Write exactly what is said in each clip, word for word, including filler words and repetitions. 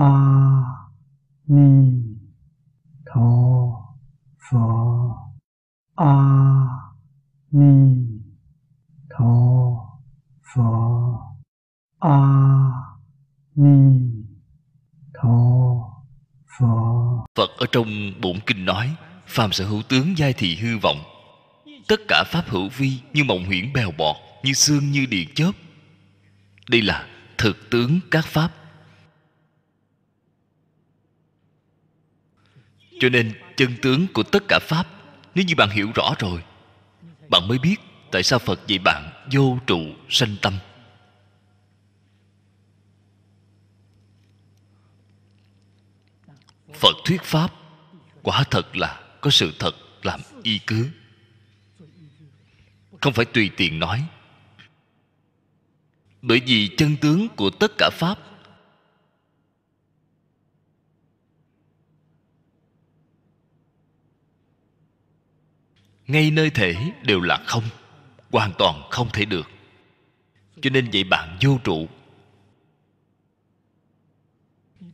A Di Đà Phật, A Di Đà Phật, A Di Đà Phật. Phật ở trong bổn kinh nói: phàm sở hữu tướng giai thị hư vọng, tất cả pháp hữu vi như mộng huyễn bèo bọt, như sương như điện chớp. Đây là thực tướng các pháp. Cho nên chân tướng của tất cả pháp, nếu như bạn hiểu rõ rồi, bạn mới biết tại sao Phật dạy bạn vô trụ sanh tâm. Phật thuyết pháp quả thật là có sự thật làm y cứ, không phải tùy tiện nói. Bởi vì chân tướng của tất cả pháp ngay nơi thể đều là không, hoàn toàn không thể được. Cho nên vậy bạn vô trụ.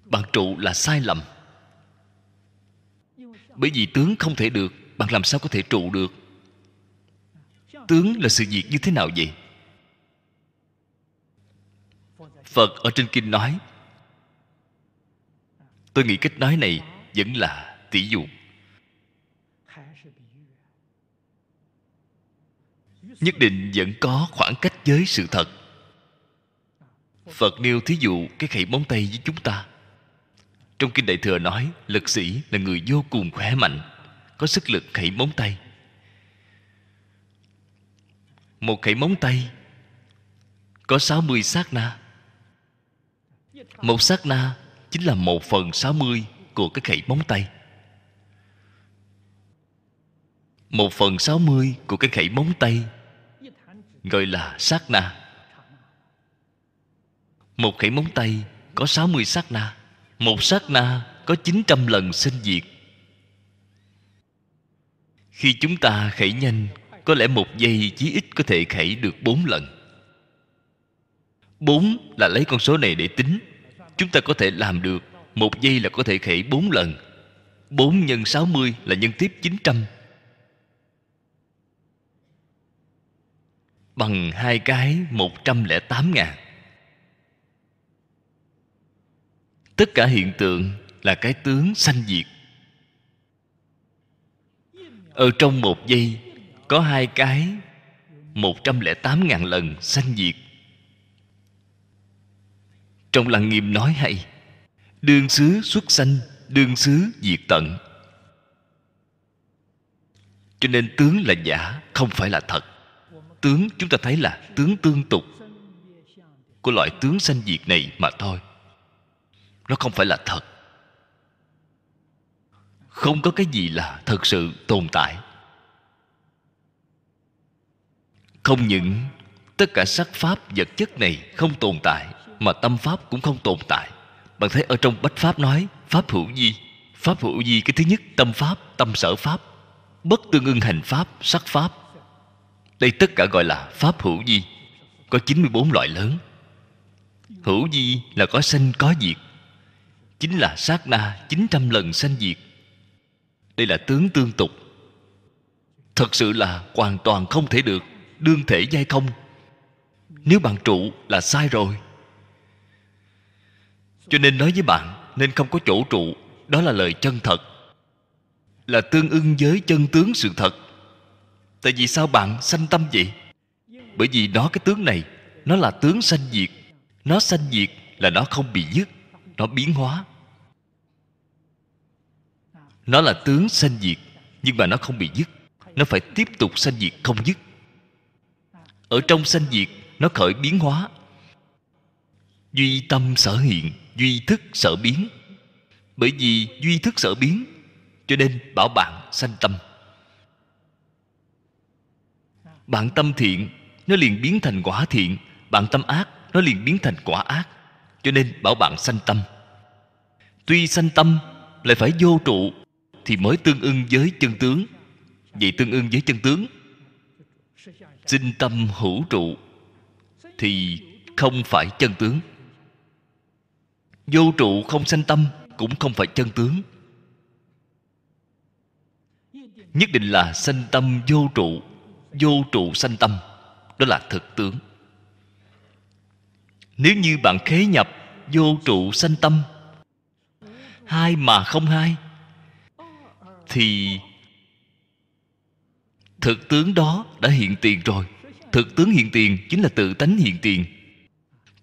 Bạn trụ là sai lầm. Bởi vì tướng không thể được, bạn làm sao có thể trụ được? Tướng là sự việc như thế nào vậy? Phật ở trên kinh nói. Tôi nghĩ cách nói này vẫn là tỷ dụ. Nhất định vẫn có khoảng cách với sự thật. Phật nêu thí dụ cái khẩy móng tay với chúng ta. Trong kinh Đại Thừa nói, lực sĩ là người vô cùng khỏe mạnh, có sức lực khẩy móng tay. Một khẩy móng tay có sáu mươi sát na. Một sát na chính là một phần sáu mươi của cái khẩy móng tay. Một phần sáu mươi của cái khẩy móng tay gọi là sát na. Một khẩy móng tay có sáu mươi sát na. Một sát na có chín trăm lần sinh diệt. Khi chúng ta khẩy nhanh, có lẽ một giây chí ít có thể khẩy được bốn lần. Bốn là lấy con số này để tính. Chúng ta có thể làm được. Một giây là có thể khẩy bốn lần. Bốn nhân sáu mươi là nhân tiếp chín trăm. Bằng hai cái một trăm lẻ tám ngàn. Tất cả hiện tượng là cái tướng sanh diệt. Ở trong một giây có hai cái một trăm lẻ tám ngàn lần sanh diệt. Trong Lăng Nghiêm nói hay: đương xứ xuất sanh, đương xứ diệt tận. Cho nên tướng là giả, không phải là thật. Tướng chúng ta thấy là tướng tương tục của loại tướng sanh diệt này mà thôi. Nó không phải là thật. Không có cái gì là thật sự tồn tại. Không những tất cả sắc pháp vật chất này không tồn tại, mà tâm pháp cũng không tồn tại. Bạn thấy ở trong Bách Pháp nói pháp hữu vi. Pháp hữu vi cái thứ nhất tâm pháp, tâm sở pháp, bất tương ưng hành pháp, sắc pháp. Đây tất cả gọi là pháp hữu vi. Có chín mươi bốn loại lớn. Hữu vi là có sanh có diệt, chính là sát na chín trăm lần sanh diệt. Đây là tướng tương tục. Thật sự là hoàn toàn không thể được, đương thể giai không. Nếu bạn trụ là sai rồi. Cho nên nói với bạn, nên không có chỗ trụ. Đó là lời chân thật, là tương ưng với chân tướng sự thật. Tại vì sao bạn sanh tâm vậy? Bởi vì nó, cái tướng này, nó là tướng sanh diệt. Nó sanh diệt là nó không bị dứt, nó biến hóa. Nó là tướng sanh diệt, nhưng mà nó không bị dứt. Nó phải tiếp tục sanh diệt không dứt. Ở trong sanh diệt, nó khởi biến hóa. Duy tâm sở hiện, duy thức sở biến. Bởi vì duy thức sở biến, cho nên bảo bạn sanh tâm. Bạn tâm thiện, nó liền biến thành quả thiện. Bạn tâm ác, nó liền biến thành quả ác. Cho nên bảo bạn sanh tâm. Tuy sanh tâm, lại phải vô trụ, thì mới tương ưng với chân tướng. Vậy tương ưng với chân tướng, sinh tâm hữu trụ, thì không phải chân tướng. Vô trụ không sanh tâm cũng không phải chân tướng. Nhất định là sanh tâm vô trụ, vô trụ sanh tâm, đó là thực tướng. Nếu như bạn khế nhập vô trụ sanh tâm, hai mà không hai, thì thực tướng đó đã hiện tiền rồi. Thực tướng hiện tiền chính là tự tánh hiện tiền.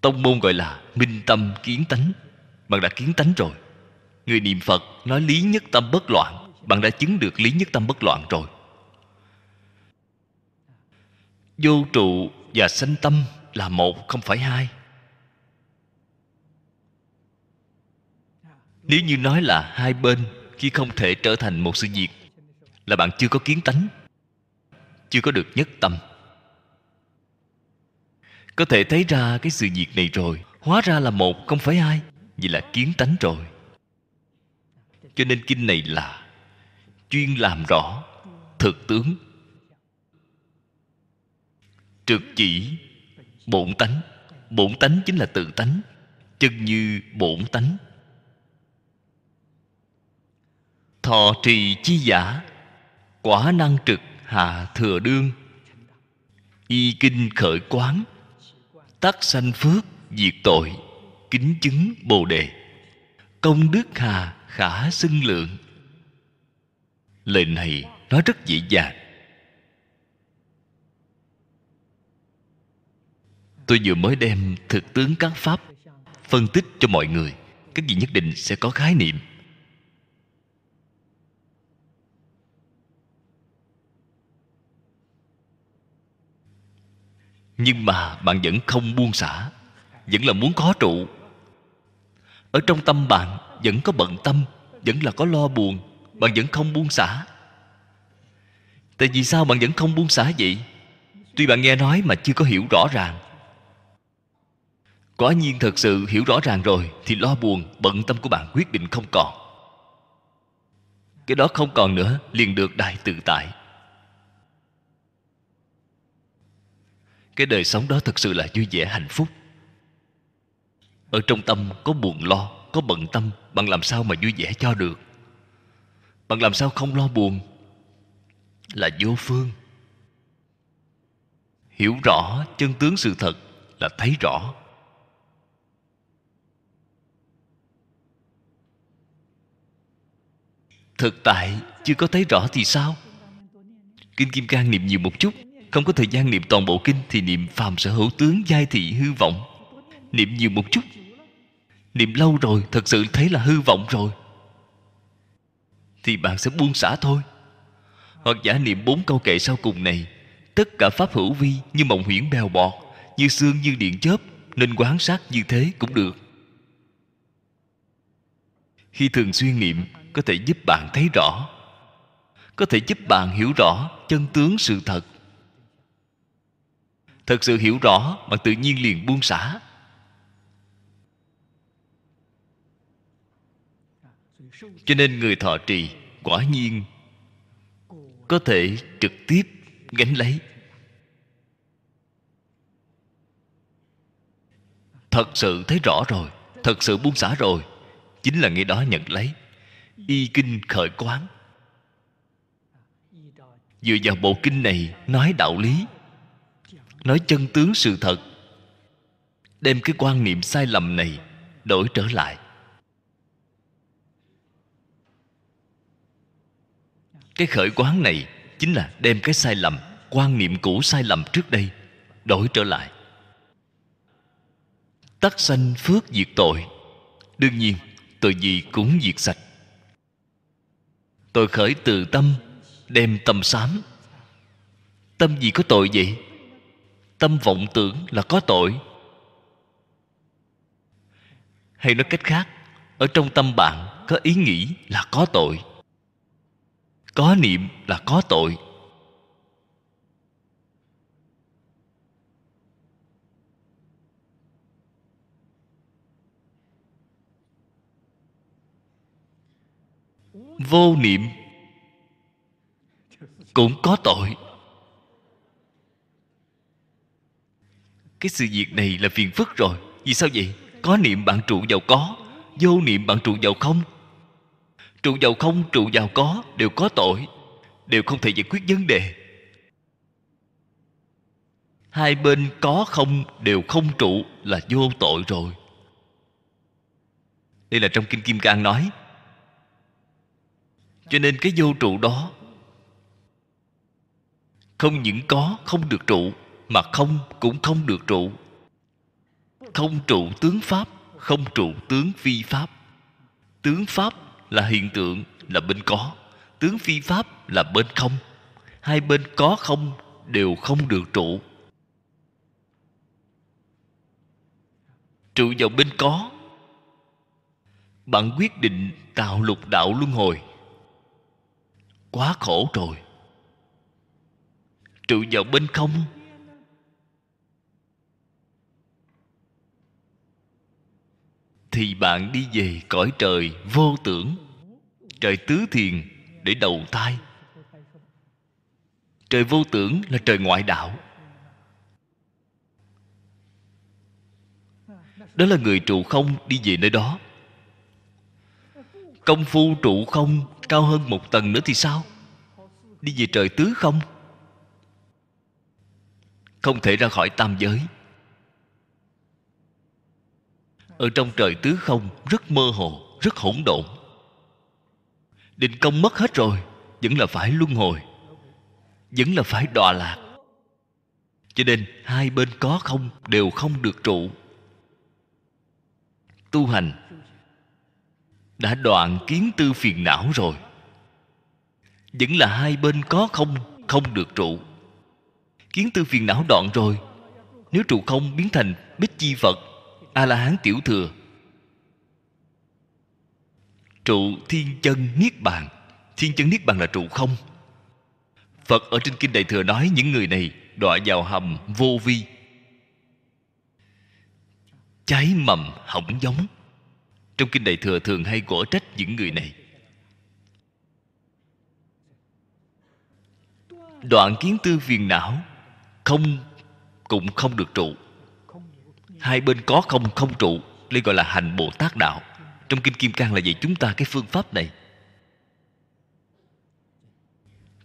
Tông môn gọi là minh tâm kiến tánh. Bạn đã kiến tánh rồi. Người niệm Phật nói lý nhất tâm bất loạn, bạn đã chứng được lý nhất tâm bất loạn rồi. Vô trụ và sanh tâm là một, không phải hai. Nếu như nói là hai bên khi không thể trở thành một sự việc, là bạn chưa có kiến tánh, chưa có được nhất tâm. Có thể thấy ra cái sự việc này rồi, hóa ra là một không phải hai, vì là kiến tánh rồi. Cho nên kinh này là chuyên làm rõ thực tướng, trực chỉ bổn tánh. Bổn tánh chính là tự tánh, chân như bổn tánh. Thọ trì chi giả, quả năng trực hạ thừa đương. Y kinh khởi quán, tác sanh phước diệt tội. Kính chứng Bồ Đề, công đức hà khả xưng lượng. Lời này nói rất dễ dàng. Tôi vừa mới đem thực tướng các pháp phân tích cho mọi người. Các vị nhất định sẽ có khái niệm. Nhưng mà bạn vẫn không buông xả, vẫn là muốn có trụ. Ở trong tâm bạn vẫn có bận tâm, vẫn là có lo buồn, bạn vẫn không buông xả. Tại vì sao bạn vẫn không buông xả vậy? Tuy bạn nghe nói mà chưa có hiểu rõ ràng. Quả nhiên thật sự hiểu rõ ràng rồi thì lo buồn, bận tâm của bạn quyết định không còn. Cái đó không còn nữa liền được đại tự tại. Cái đời sống đó thật sự là vui vẻ hạnh phúc. Ở trong tâm có buồn lo, có bận tâm, bạn làm sao mà vui vẻ cho được? Bạn làm sao không lo buồn? Là vô phương. Hiểu rõ chân tướng sự thật là thấy rõ. Thực tại chưa có thấy rõ thì sao? Kinh Kim Cang niệm nhiều một chút, không có thời gian niệm toàn bộ kinh thì niệm phàm sở hữu tướng giai thị hư vọng. Niệm nhiều một chút, niệm lâu rồi thật sự thấy là hư vọng rồi thì bạn sẽ buông xả thôi. Hoặc giả niệm bốn câu kệ sau cùng này: tất cả pháp hữu vi như mộng huyễn bèo bọt, như xương như điện chớp, nên quán sát như thế cũng được. Khi thường xuyên niệm có thể giúp bạn thấy rõ, có thể giúp bạn hiểu rõ chân tướng sự thật. Thật sự hiểu rõ, bạn tự nhiên liền buông xả. Cho nên người thọ trì quả nhiên có thể trực tiếp gánh lấy. Thật sự thấy rõ rồi, thật sự buông xả rồi, chính là ngay đó nhận lấy. Y kinh khởi quán, dựa vào bộ kinh này nói đạo lý, nói chân tướng sự thật, đem cái quan niệm sai lầm này đổi trở lại. Cái khởi quán này chính là đem cái sai lầm, quan niệm cũ sai lầm trước đây đổi trở lại. Tắc sanh phước diệt tội, đương nhiên tội gì cũng diệt sạch. Tội khởi từ tâm, đem tâm sám. Tâm gì có tội vậy? Tâm vọng tưởng là có tội. Hay nói cách khác, ở trong tâm bạn có ý nghĩ là có tội, có niệm là có tội. Vô niệm cũng có tội. Cái sự việc này là phiền phức rồi. Vì sao vậy? Có niệm bạn trụ vào có, Vô niệm bạn trụ vào không. Trụ vào không, trụ vào có đều có tội, đều không thể giải quyết vấn đề. Hai bên có không đều không trụ là vô tội rồi. Đây là trong Kinh Kim Cang nói. Cho nên cái vô trụ đó không những có không được trụ, mà không cũng không được trụ. Không trụ tướng pháp, không trụ tướng phi pháp. Tướng pháp là hiện tượng, là bên có. Tướng phi pháp là bên không. Hai bên có không đều không được trụ. Trụ vào bên có, bạn quyết định tạo lục đạo luân hồi, quá khổ rồi. Trụ vào bên không, thì bạn đi về cõi trời vô tưởng, trời tứ thiền để đầu thai. Trời vô tưởng là trời ngoại đạo. Đó là người trụ không đi về nơi đó. Công phu trụ không cao hơn một tầng nữa thì sao? Đi về trời tứ không. Không thể ra khỏi tam giới. Ở trong trời tứ không rất mơ hồ, rất hỗn độn. Định công mất hết rồi, vẫn là phải luân hồi, vẫn là phải đọa lạc. Cho nên hai bên có không đều không được trụ. Tu hành đã đoạn kiến tư phiền não rồi, vẫn là hai bên có không không được trụ. Kiến tư phiền não đoạn rồi, nếu trụ không biến thành Bích Chi Phật, A-la-hán tiểu thừa, trụ thiên chân Niết Bàn. Thiên chân Niết Bàn là trụ không. Phật ở trên Kinh Đại Thừa nói những người này đọa vào hầm vô vi, cháy mầm hỏng giống. Trong Kinh Đại Thừa thường hay quở trách những người này. Đoạn kiến tư phiền não, không cũng không được trụ. Hai bên có không không trụ, đây gọi là hành Bồ Tát đạo. Trong Kinh Kim Cang là dạy chúng ta cái phương pháp này.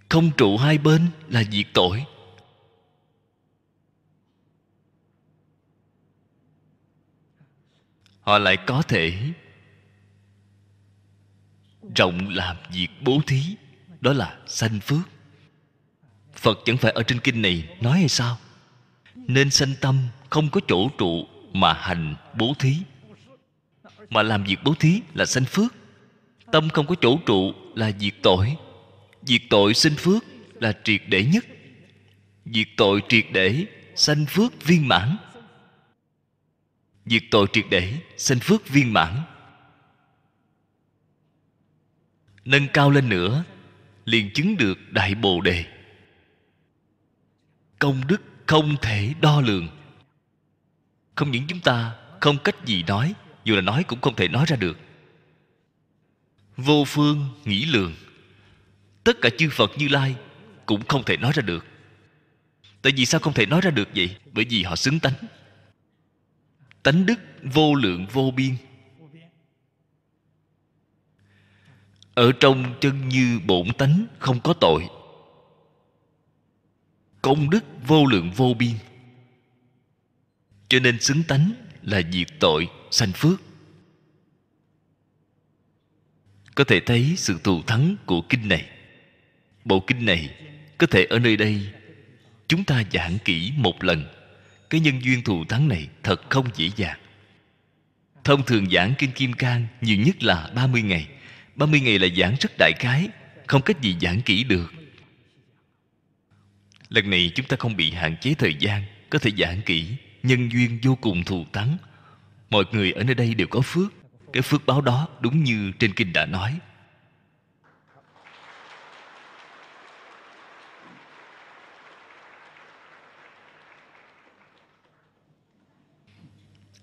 Không trụ hai bên là diệt tội. Họ lại có thể rộng làm việc bố thí, đó là sanh phước. Phật chẳng phải ở trên kinh này nói hay sao? Nên sanh tâm không có chỗ trụ mà hành bố thí, mà làm việc bố thí là sanh phước. Tâm không có chỗ trụ là diệt tội. Diệt tội sanh phước là triệt để nhất. Diệt tội triệt để, sanh phước viên mãn. Diệt tội triệt để, sanh phước viên mãn. Nâng cao lên nữa, liền chứng được Đại Bồ Đề. Công đức không thể đo lường. Không những chúng ta không cách gì nói, dù là nói cũng không thể nói ra được. Vô phương nghĩ lường. Tất cả chư Phật Như Lai cũng không thể nói ra được. Tại vì sao không thể nói ra được vậy? Bởi vì họ xứng tánh. Tánh đức vô lượng vô biên. Ở trong chân như bổn tánh không có tội. Công đức vô lượng vô biên. Cho nên xứng tánh là diệt tội sanh phước. Có thể thấy sự thù thắng của kinh này. Bộ kinh này có thể ở nơi đây chúng ta giảng kỹ một lần. Cái nhân duyên thù thắng này thật không dễ dàng. Thông thường giảng Kinh Kim Cang nhiều nhất là ba mươi ngày. ba mươi ngày là giảng rất đại khái, không cách gì giảng kỹ được. Lần này chúng ta không bị hạn chế thời gian, có thể giảng kỹ. Nhân duyên vô cùng thù thắng. Mọi người ở nơi đây đều có phước. Cái phước báo đó đúng như trên kinh đã nói.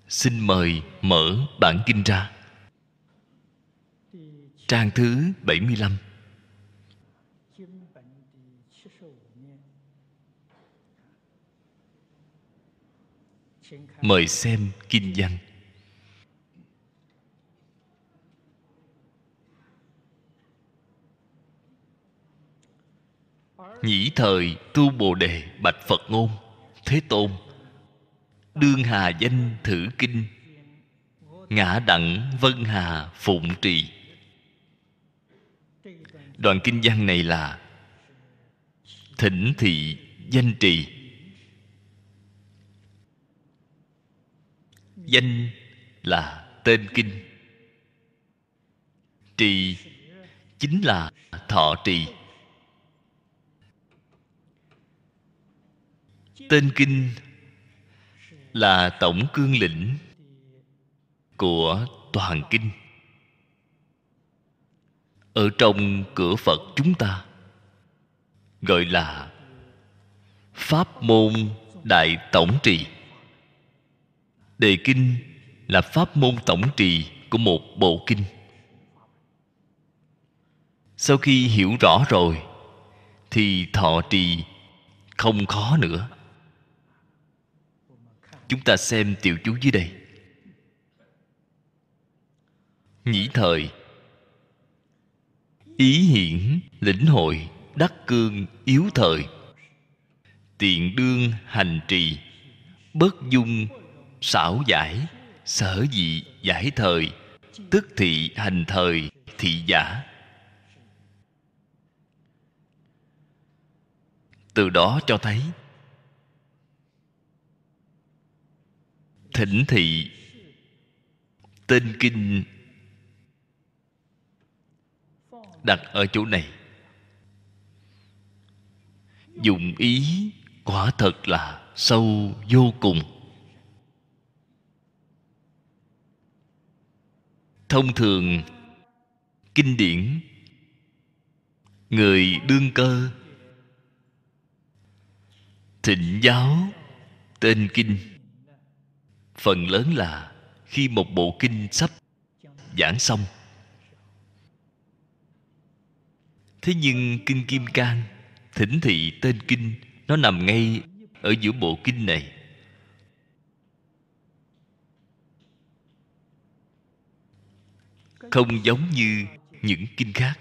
Xin mời mở bản kinh ra. Trang thứ bảy mươi lăm. Mời xem kinh văn. Nhĩ thời tu Bồ Đề bạch Phật ngôn: Thế Tôn, đương hà danh thử kinh, ngã đặng vân hà phụng trì. Đoạn kinh văn này là thỉnh thị danh trì. Danh là tên kinh, trì chính là thọ trì. Tên kinh là tổng cương lĩnh của toàn kinh. Ở trong cửa Phật chúng ta gọi là Pháp môn đại tổng trì. Đề kinh là pháp môn tổng trì của một bộ kinh. Sau khi hiểu rõ rồi thì thọ trì không khó nữa. Chúng ta xem tiểu chú dưới đây. Nhĩ thời, ý hiển lĩnh hội đắc cương yếu thời, tiện đương hành trì, bất dung xảo giải, sở dị giải thời, tức thị hành thời thị giả. Từ đó cho thấy thỉnh thị, tên kinh đặt ở chỗ này, dụng ý quả thật là sâu vô cùng. Thông thường kinh điển, người đương cơ thịnh giáo tên kinh, phần lớn là khi một bộ kinh sắp giảng xong. Thế nhưng kinh Kim Cang thỉnh thị tên kinh, nó nằm ngay ở giữa bộ kinh này. Không giống như những kinh khác.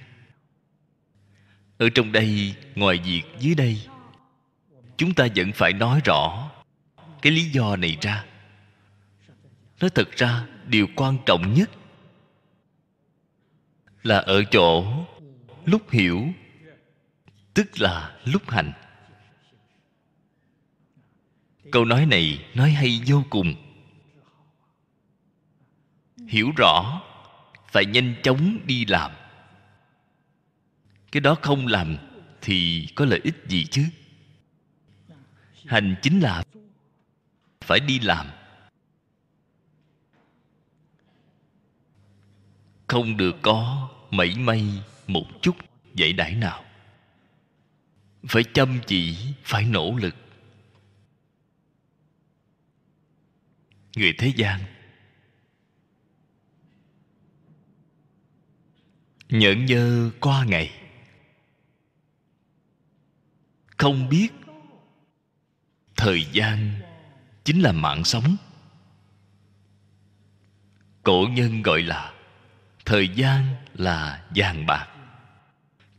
Ở trong đây, ngoài việc dưới đây, chúng ta vẫn phải nói rõ cái lý do này ra. Nói thật ra, điều quan trọng nhất là ở chỗ lúc hiểu, tức là lúc hành. Câu nói này nói hay vô cùng. Hiểu rõ, phải nhanh chóng đi làm. Cái đó không làm thì có lợi ích gì chứ? Hành chính là phải đi làm, không được có mảy may một chút dễ đãi nào. Phải chăm chỉ, phải nỗ lực. Người thế gian nhởn nhơ qua ngày, không biết thời gian chính là mạng sống. Cổ nhân gọi là thời gian là vàng bạc,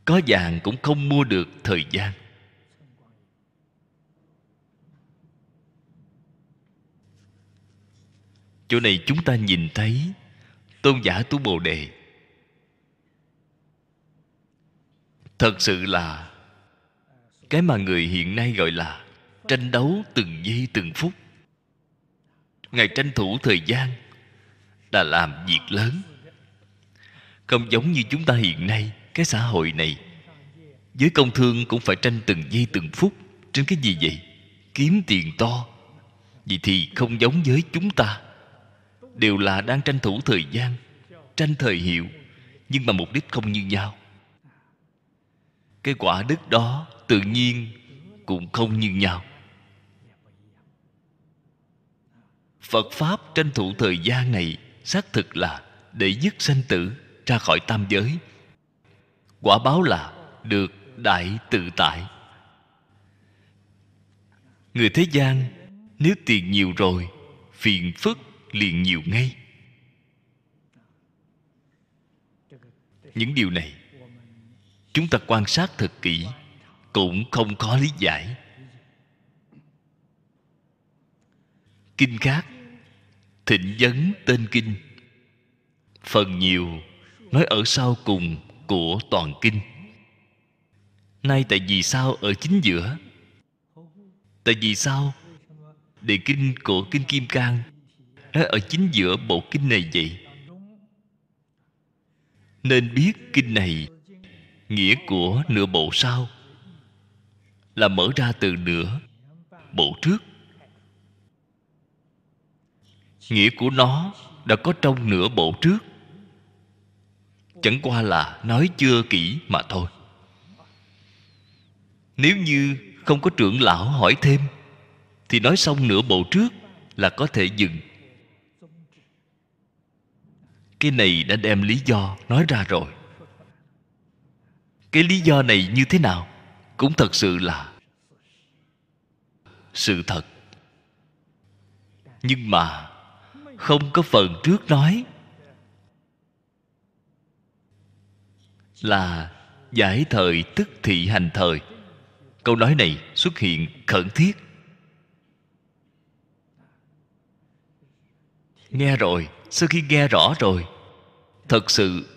có vàng cũng không mua được thời gian. Chỗ này chúng ta nhìn thấy tôn giả tu Bồ Đề thật sự là cái mà người hiện nay gọi là tranh đấu từng giây từng phút. Ngài tranh thủ thời gian là làm việc lớn. Không giống như chúng ta hiện nay, cái xã hội này, giới công thương cũng phải tranh từng giây từng phút. Trên cái gì vậy? Kiếm tiền to. Vậy thì không giống với chúng ta, đều là đang tranh thủ thời gian, tranh thời hiệu, nhưng mà mục đích không như nhau. Cái quả đất đó tự nhiên cũng không như nhau. Phật Pháp tranh thủ thời gian này xác thực là để dứt sanh tử, ra khỏi tam giới. Quả báo là được đại tự tại. Người thế gian nếu tiền nhiều rồi, phiền phức liền nhiều ngay. Những điều này chúng ta quan sát thật kỹ, cũng không khó lý giải. Kinh khác, Thịnh Vấn tên kinh, phần nhiều nói ở sau cùng của toàn kinh. Nay tại vì sao ở chính giữa? Tại vì sao đề kinh của Kinh Kim Cang nói ở chính giữa bộ kinh này vậy? Nên biết kinh này nghĩa của nửa bộ sau là mở ra từ nửa bộ trước. Nghĩa của nó đã có trong nửa bộ trước, chẳng qua là nói chưa kỹ mà thôi. Nếu như không có trưởng lão hỏi thêm thì nói xong nửa bộ trước là có thể dừng. Cái này đã đem lý do nói ra rồi. Cái lý do này như thế nào cũng thật sự là sự thật, nhưng mà không có phần trước nói là giải thời tức thị hành thời. Câu nói này xuất hiện khẩn thiết. Nghe rồi, sau khi nghe rõ rồi, thật sự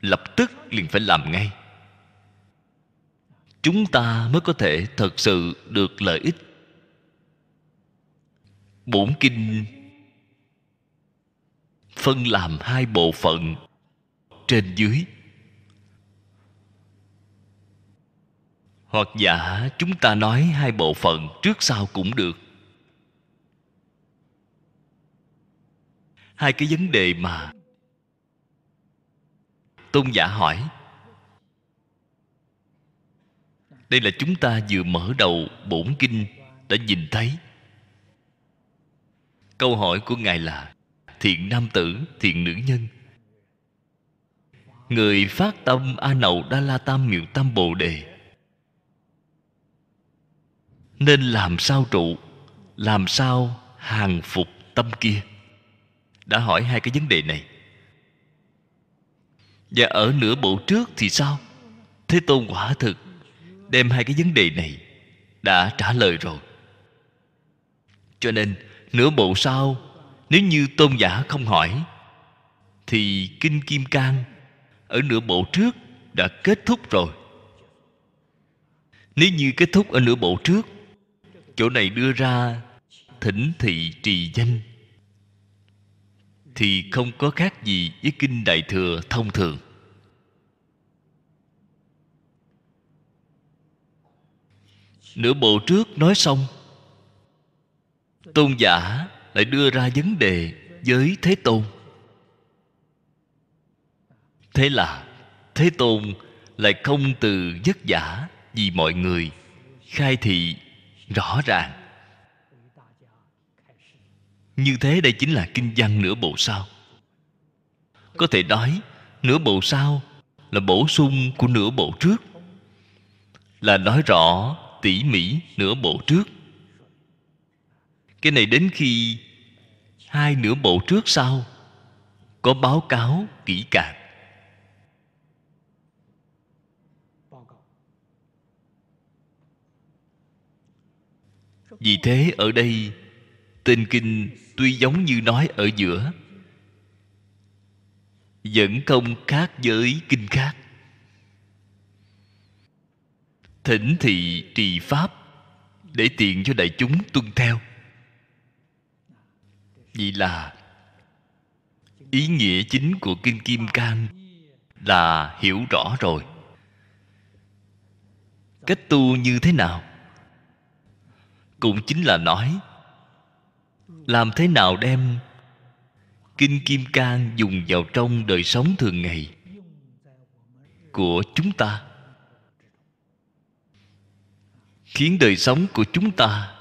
lập tức liền phải làm ngay. Chúng ta mới có thể thật sự được lợi ích. Bổn kinh phân làm hai bộ phận, trên dưới. Hoặc giả chúng ta nói hai bộ phận trước sau cũng được. Hai cái vấn đề mà tôn giả hỏi, đây là chúng ta vừa mở đầu bổn kinh đã nhìn thấy. Câu hỏi của Ngài là thiện nam tử, thiện nữ nhân, người phát tâm A Nậu Đa La Tam Miệu Tam Bồ Đề nên làm sao trụ, làm sao hàng phục tâm kia. Đã hỏi hai cái vấn đề này. Và ở nửa bộ trước thì sao? Thế Tôn quả thực đem hai cái vấn đề này đã trả lời rồi. Cho nên nửa bộ sau, nếu như tôn giả không hỏi, thì Kinh Kim Cang ở nửa bộ trước đã kết thúc rồi. Nếu như kết thúc ở nửa bộ trước, chỗ này đưa ra thỉnh thị trì danh, thì không có khác gì với Kinh Đại Thừa thông thường. Nửa bộ trước nói xong, tôn giả lại đưa ra vấn đề với Thế Tôn. Thế là Thế Tôn lại không từ vất vả vì mọi người, khai thị rõ ràng. Như thế đây chính là kinh văn nửa bộ sau. Có thể nói nửa bộ sau là bổ sung của nửa bộ trước, là nói rõ tỉ mỉ nửa bộ trước. Cái này đến khi hai nửa bộ trước sau có báo cáo kỹ càng. Vì thế ở đây tên kinh tuy giống như nói ở giữa, vẫn không khác với kinh khác. Thỉnh thị trì pháp để tiện cho đại chúng tuân theo. Vì là ý nghĩa chính của Kinh Kim Cang là hiểu rõ rồi. Cách tu như thế nào? Cũng chính là nói làm thế nào đem Kinh Kim Cang dùng vào trong đời sống thường ngày của chúng ta, khiến đời sống của chúng ta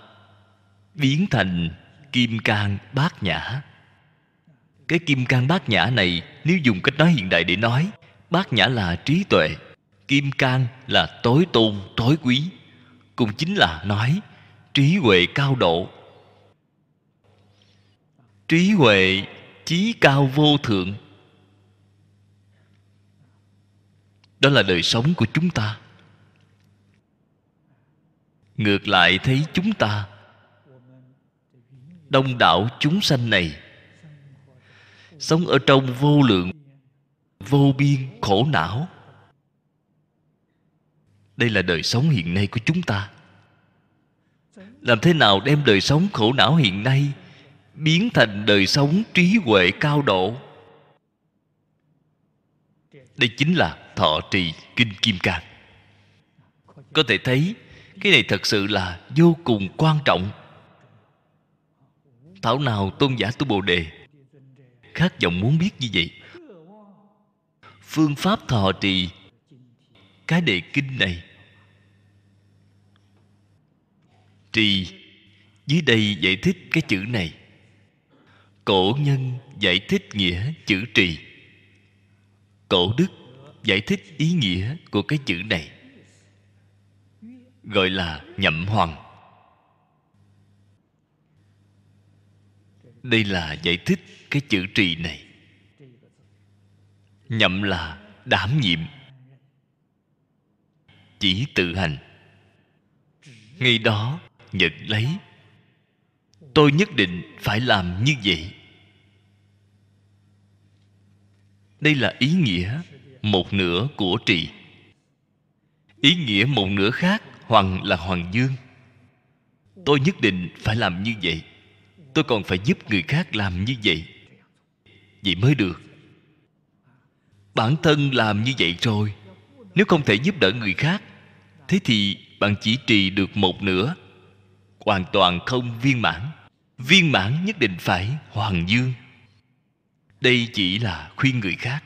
biến thành Kim Cang Bát Nhã. Cái Kim Cang Bát Nhã này, nếu dùng cách nói hiện đại để nói, Bát Nhã là trí tuệ, Kim Cang là tối tôn tối quý, cũng chính là nói trí huệ cao độ. Trí huệ chí cao vô thượng, đó là đời sống của chúng ta. Ngược lại thấy chúng ta, đông đảo chúng sanh này, sống ở trong vô lượng vô biên khổ não. Đây là đời sống hiện nay của chúng ta. Làm thế nào đem đời sống khổ não hiện nay biến thành đời sống trí huệ cao độ? Đây chính là thọ trì Kinh Kim Cang. Có thể thấy cái này thật sự là vô cùng quan trọng. Thảo nào tôn giả tu Bồ Đề khát vọng muốn biết như vậy. Phương pháp thọ trì cái đề kinh này, trì dưới đây giải thích cái chữ này. Cổ nhân giải thích nghĩa chữ trì, cổ đức giải thích ý nghĩa của cái chữ này, gọi là nhậm hoàng. Đây là giải thích cái chữ trì này. Nhậm là đảm nhiệm, chỉ tự hành. Ngay đó nhận lấy, tôi nhất định phải làm như vậy. Đây là ý nghĩa một nửa của trì. Ý nghĩa một nửa khác, hoàng là hoàng dương. Tôi nhất định phải làm như vậy, tôi còn phải giúp người khác làm như vậy, vậy mới được. Bản thân làm như vậy rồi, nếu không thể giúp đỡ người khác, thế thì bạn chỉ trì được một nửa, hoàn toàn không viên mãn. Viên mãn nhất định phải hoàng dương. Đây chỉ là khuyên người khác.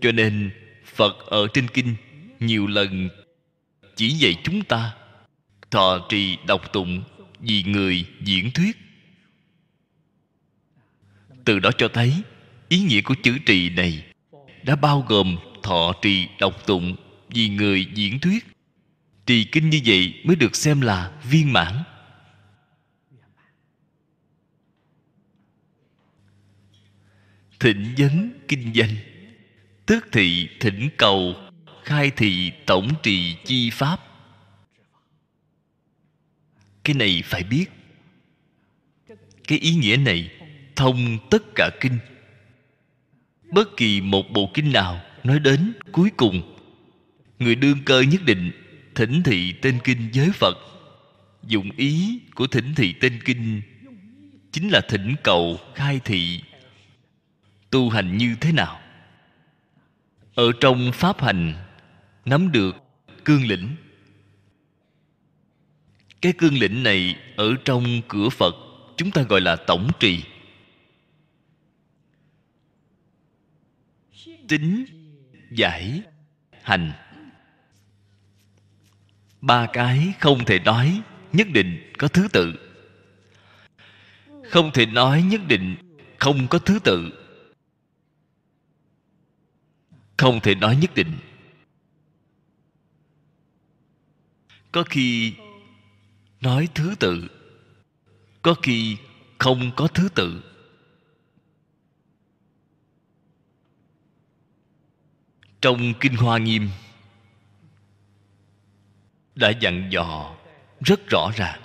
Cho nên Phật ở trên kinh nhiều lần chỉ dạy chúng ta thọ trì đọc tụng vì người diễn thuyết. Từ đó cho thấy ý nghĩa của chữ trì này đã bao gồm thọ trì đọc tụng vì người diễn thuyết. Trì kinh như vậy mới được xem là viên mãn. Thỉnh vấn kinh danh, tước thị thỉnh cầu, khai thị tổng trì chi pháp. Cái này phải biết. Cái ý nghĩa này thông tất cả kinh. Bất kỳ một bộ kinh nào nói đến cuối cùng, người đương cơ nhất định thỉnh thị tên kinh với Phật. Dụng ý của thỉnh thị tên kinh chính là thỉnh cầu khai thị tu hành như thế nào. Ở trong pháp hành nắm được cương lĩnh. Cái cương lĩnh này ở trong cửa Phật chúng ta gọi là tổng trì. Tính, giải, hành, ba cái không thể nói, nhất định có thứ tự. Không thể nói nhất định không có thứ tự. Không thể nói nhất định. Có khi nói thứ tự, có khi không có thứ tự. Trong Kinh Hoa Nghiêm đã dặn dò rất rõ ràng: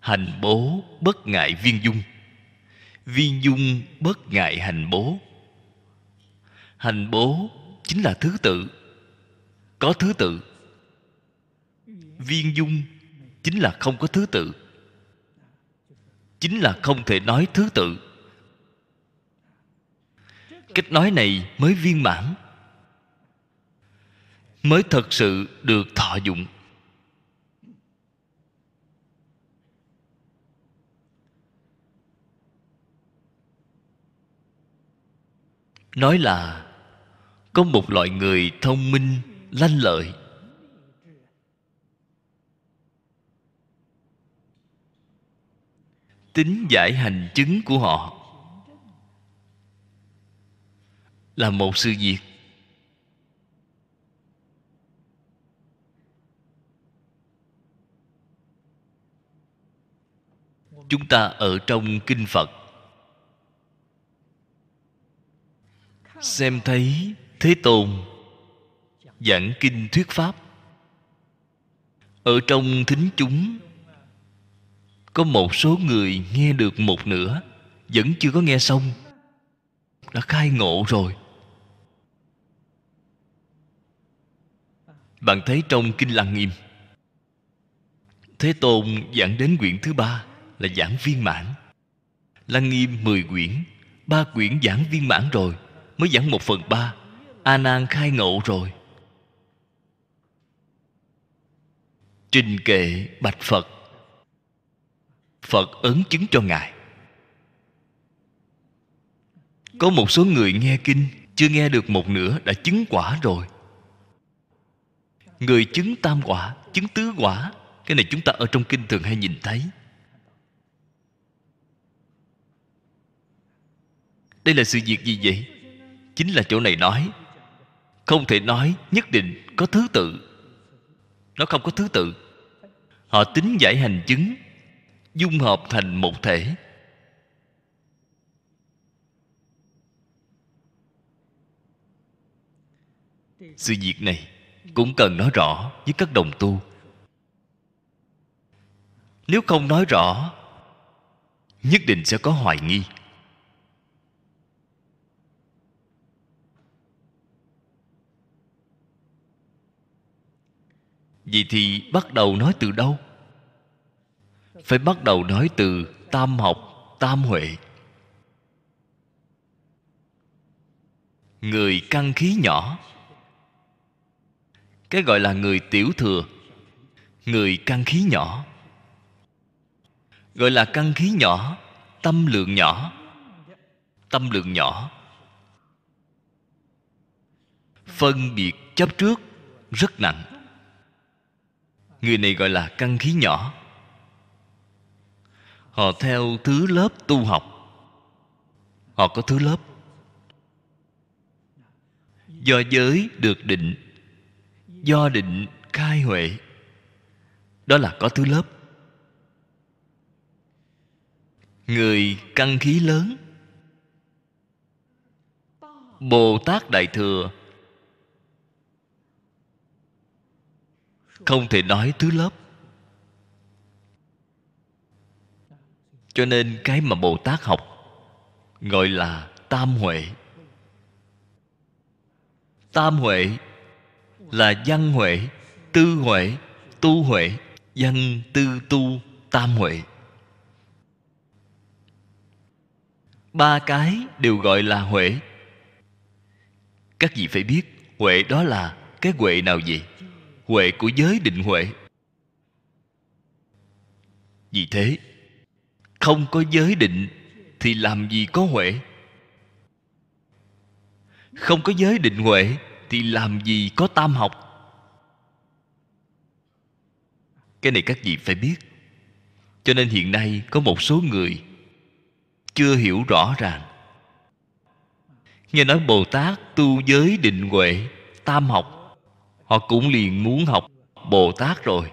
hành bố bất ngại viên dung, viên dung bất ngại hành bố. Hành bố chính là thứ tự, có thứ tự. Viên dung chính là không có thứ tự, chính là không thể nói thứ tự. Cách nói này mới viên mãn, mới thật sự được thọ dụng. Nói là có một loại người thông minh, lanh lợi, tính giải hành chứng của họ là một sự việc. Chúng ta ở trong kinh Phật xem thấy Thế Tôn giảng kinh thuyết pháp. Ở trong thính chúng có một số người nghe được một nửa, vẫn chưa có nghe xong, đã khai ngộ rồi. Bạn thấy trong Kinh Lăng Nghiêm, Thế Tôn giảng đến quyển thứ ba là giảng viên mãn. Lăng Nghiêm mười quyển, ba quyển giảng viên mãn rồi, mới giảng một phần ba. A Nan khai ngộ rồi, trình kệ bạch Phật, Phật ấn chứng cho ngài. Có một số người nghe kinh chưa nghe được một nửa đã chứng quả rồi. Người chứng tam quả, chứng tứ quả, cái này chúng ta ở trong kinh thường hay nhìn thấy. Đây là sự việc gì vậy? Chính là chỗ này nói, không thể nói nhất định có thứ tự. Nó không có thứ tự. Họ tính giải hành chứng, dung hợp thành một thể. Sự việc này cũng cần nói rõ với các đồng tu. Nếu không nói rõ, nhất định sẽ có hoài nghi. Vậy thì bắt đầu nói từ đâu? Phải bắt đầu nói từ tam học, tam huệ. Người căn khí nhỏ, cái gọi là người tiểu thừa. Người căn khí nhỏ, gọi là căn khí nhỏ, tâm lượng nhỏ. Tâm lượng nhỏ, phân biệt chấp trước rất nặng. Người này gọi là căn khí nhỏ. Họ theo thứ lớp tu học. Họ có thứ lớp. Do giới được định, do định khai huệ. Đó là có thứ lớp. Người căn khí lớn, Bồ Tát Đại Thừa, không thể nói thứ lớp. Cho nên cái mà Bồ Tát học gọi là tam huệ. Tam huệ là văn huệ, tư huệ, tu huệ. Văn tư tu tam huệ, ba cái đều gọi là huệ. Các vị phải biết huệ đó là cái huệ nào vậy? Huệ của giới định huệ. Vì thế, không có giới định thì làm gì có huệ? Không có giới định huệ thì làm gì có tam học? Cái này các vị phải biết. Cho nên hiện nay có một số người chưa hiểu rõ ràng. Nghe nói Bồ Tát tu giới định huệ tam học, họ cũng liền muốn học Bồ Tát rồi.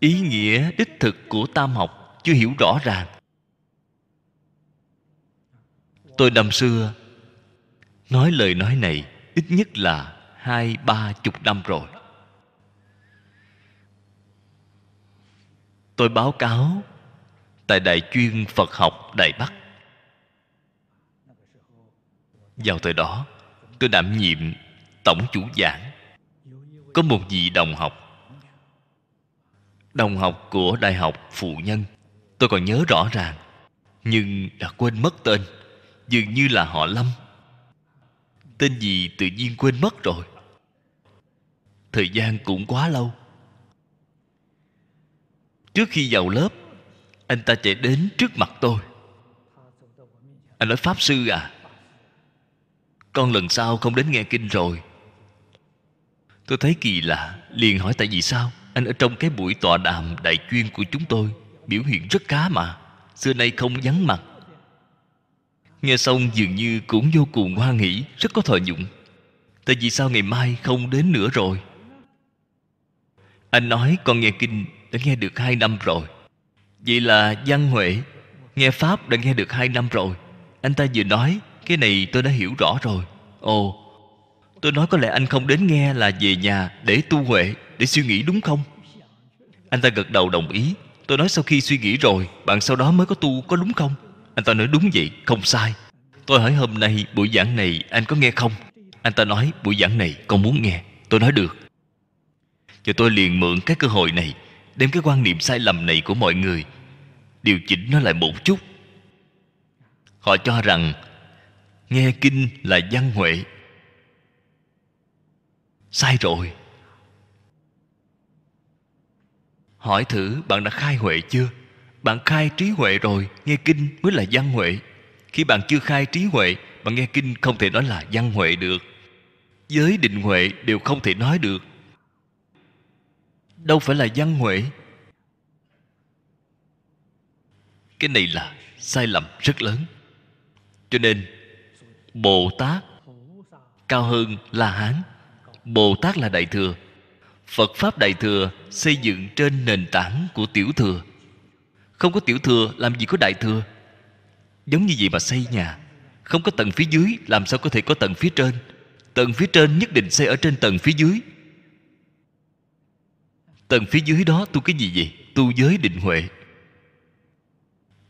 Ý nghĩa đích thực của tam học chưa hiểu rõ ràng. Tôi năm xưa nói lời nói này ít nhất là hai ba chục năm rồi. Tôi báo cáo tại Đại chuyên Phật học Đài Bắc. Vào thời đó, tôi đảm nhiệm tổng chủ giảng. Có một vị đồng học, đồng học của Đại học Phụ Nhân, tôi còn nhớ rõ ràng, nhưng đã quên mất tên. Dường như là họ Lâm, tên gì tự nhiên quên mất rồi. Thời gian cũng quá lâu. Trước khi vào lớp, anh ta chạy đến trước mặt tôi. Anh nói: Pháp sư à, con lần sau không đến nghe kinh rồi. Tôi thấy kỳ lạ, liền hỏi tại vì sao. Anh ở trong cái buổi tọa đàm đại chuyên của chúng tôi biểu hiện rất khá mà, xưa nay không vắng mặt. Nghe xong dường như cũng vô cùng hoan hỉ, rất có thọ dụng. Tại vì sao ngày mai không đến nữa rồi? Anh nói: Con nghe kinh đã nghe được hai năm rồi. Vậy là văn huệ, nghe pháp đã nghe được hai năm rồi. Anh ta vừa nói, cái này tôi đã hiểu rõ rồi. Ồ, tôi nói có lẽ anh không đến nghe là về nhà để tu huệ, để suy nghĩ đúng không? Anh ta gật đầu đồng ý. Tôi nói sau khi suy nghĩ rồi, bạn sau đó mới có tu, có đúng không? Anh ta nói đúng vậy, không sai. Tôi hỏi hôm nay buổi giảng này anh có nghe không? Anh ta nói buổi giảng này con muốn nghe. Tôi nói được. Và tôi liền mượn cái cơ hội này, đem cái quan niệm sai lầm này của mọi người điều chỉnh nó lại một chút. Họ cho rằng nghe kinh là văn huệ. Sai rồi. Hỏi thử bạn đã khai huệ chưa? Bạn khai trí huệ rồi, nghe kinh mới là văn huệ. Khi bạn chưa khai trí huệ, bạn nghe kinh không thể nói là văn huệ được. Giới định huệ đều không thể nói được. Đâu phải là văn huệ. Cái này là sai lầm rất lớn. Cho nên Bồ Tát cao hơn A-la-hán. Bồ Tát là Đại Thừa. Phật Pháp Đại Thừa xây dựng trên nền tảng của Tiểu Thừa. Không có Tiểu Thừa làm gì có Đại Thừa. Giống như vậy mà xây nhà, không có tầng phía dưới làm sao có thể có tầng phía trên. Tầng phía trên nhất định xây ở trên tầng phía dưới. Tầng phía dưới đó tu cái gì vậy? Tu giới định huệ.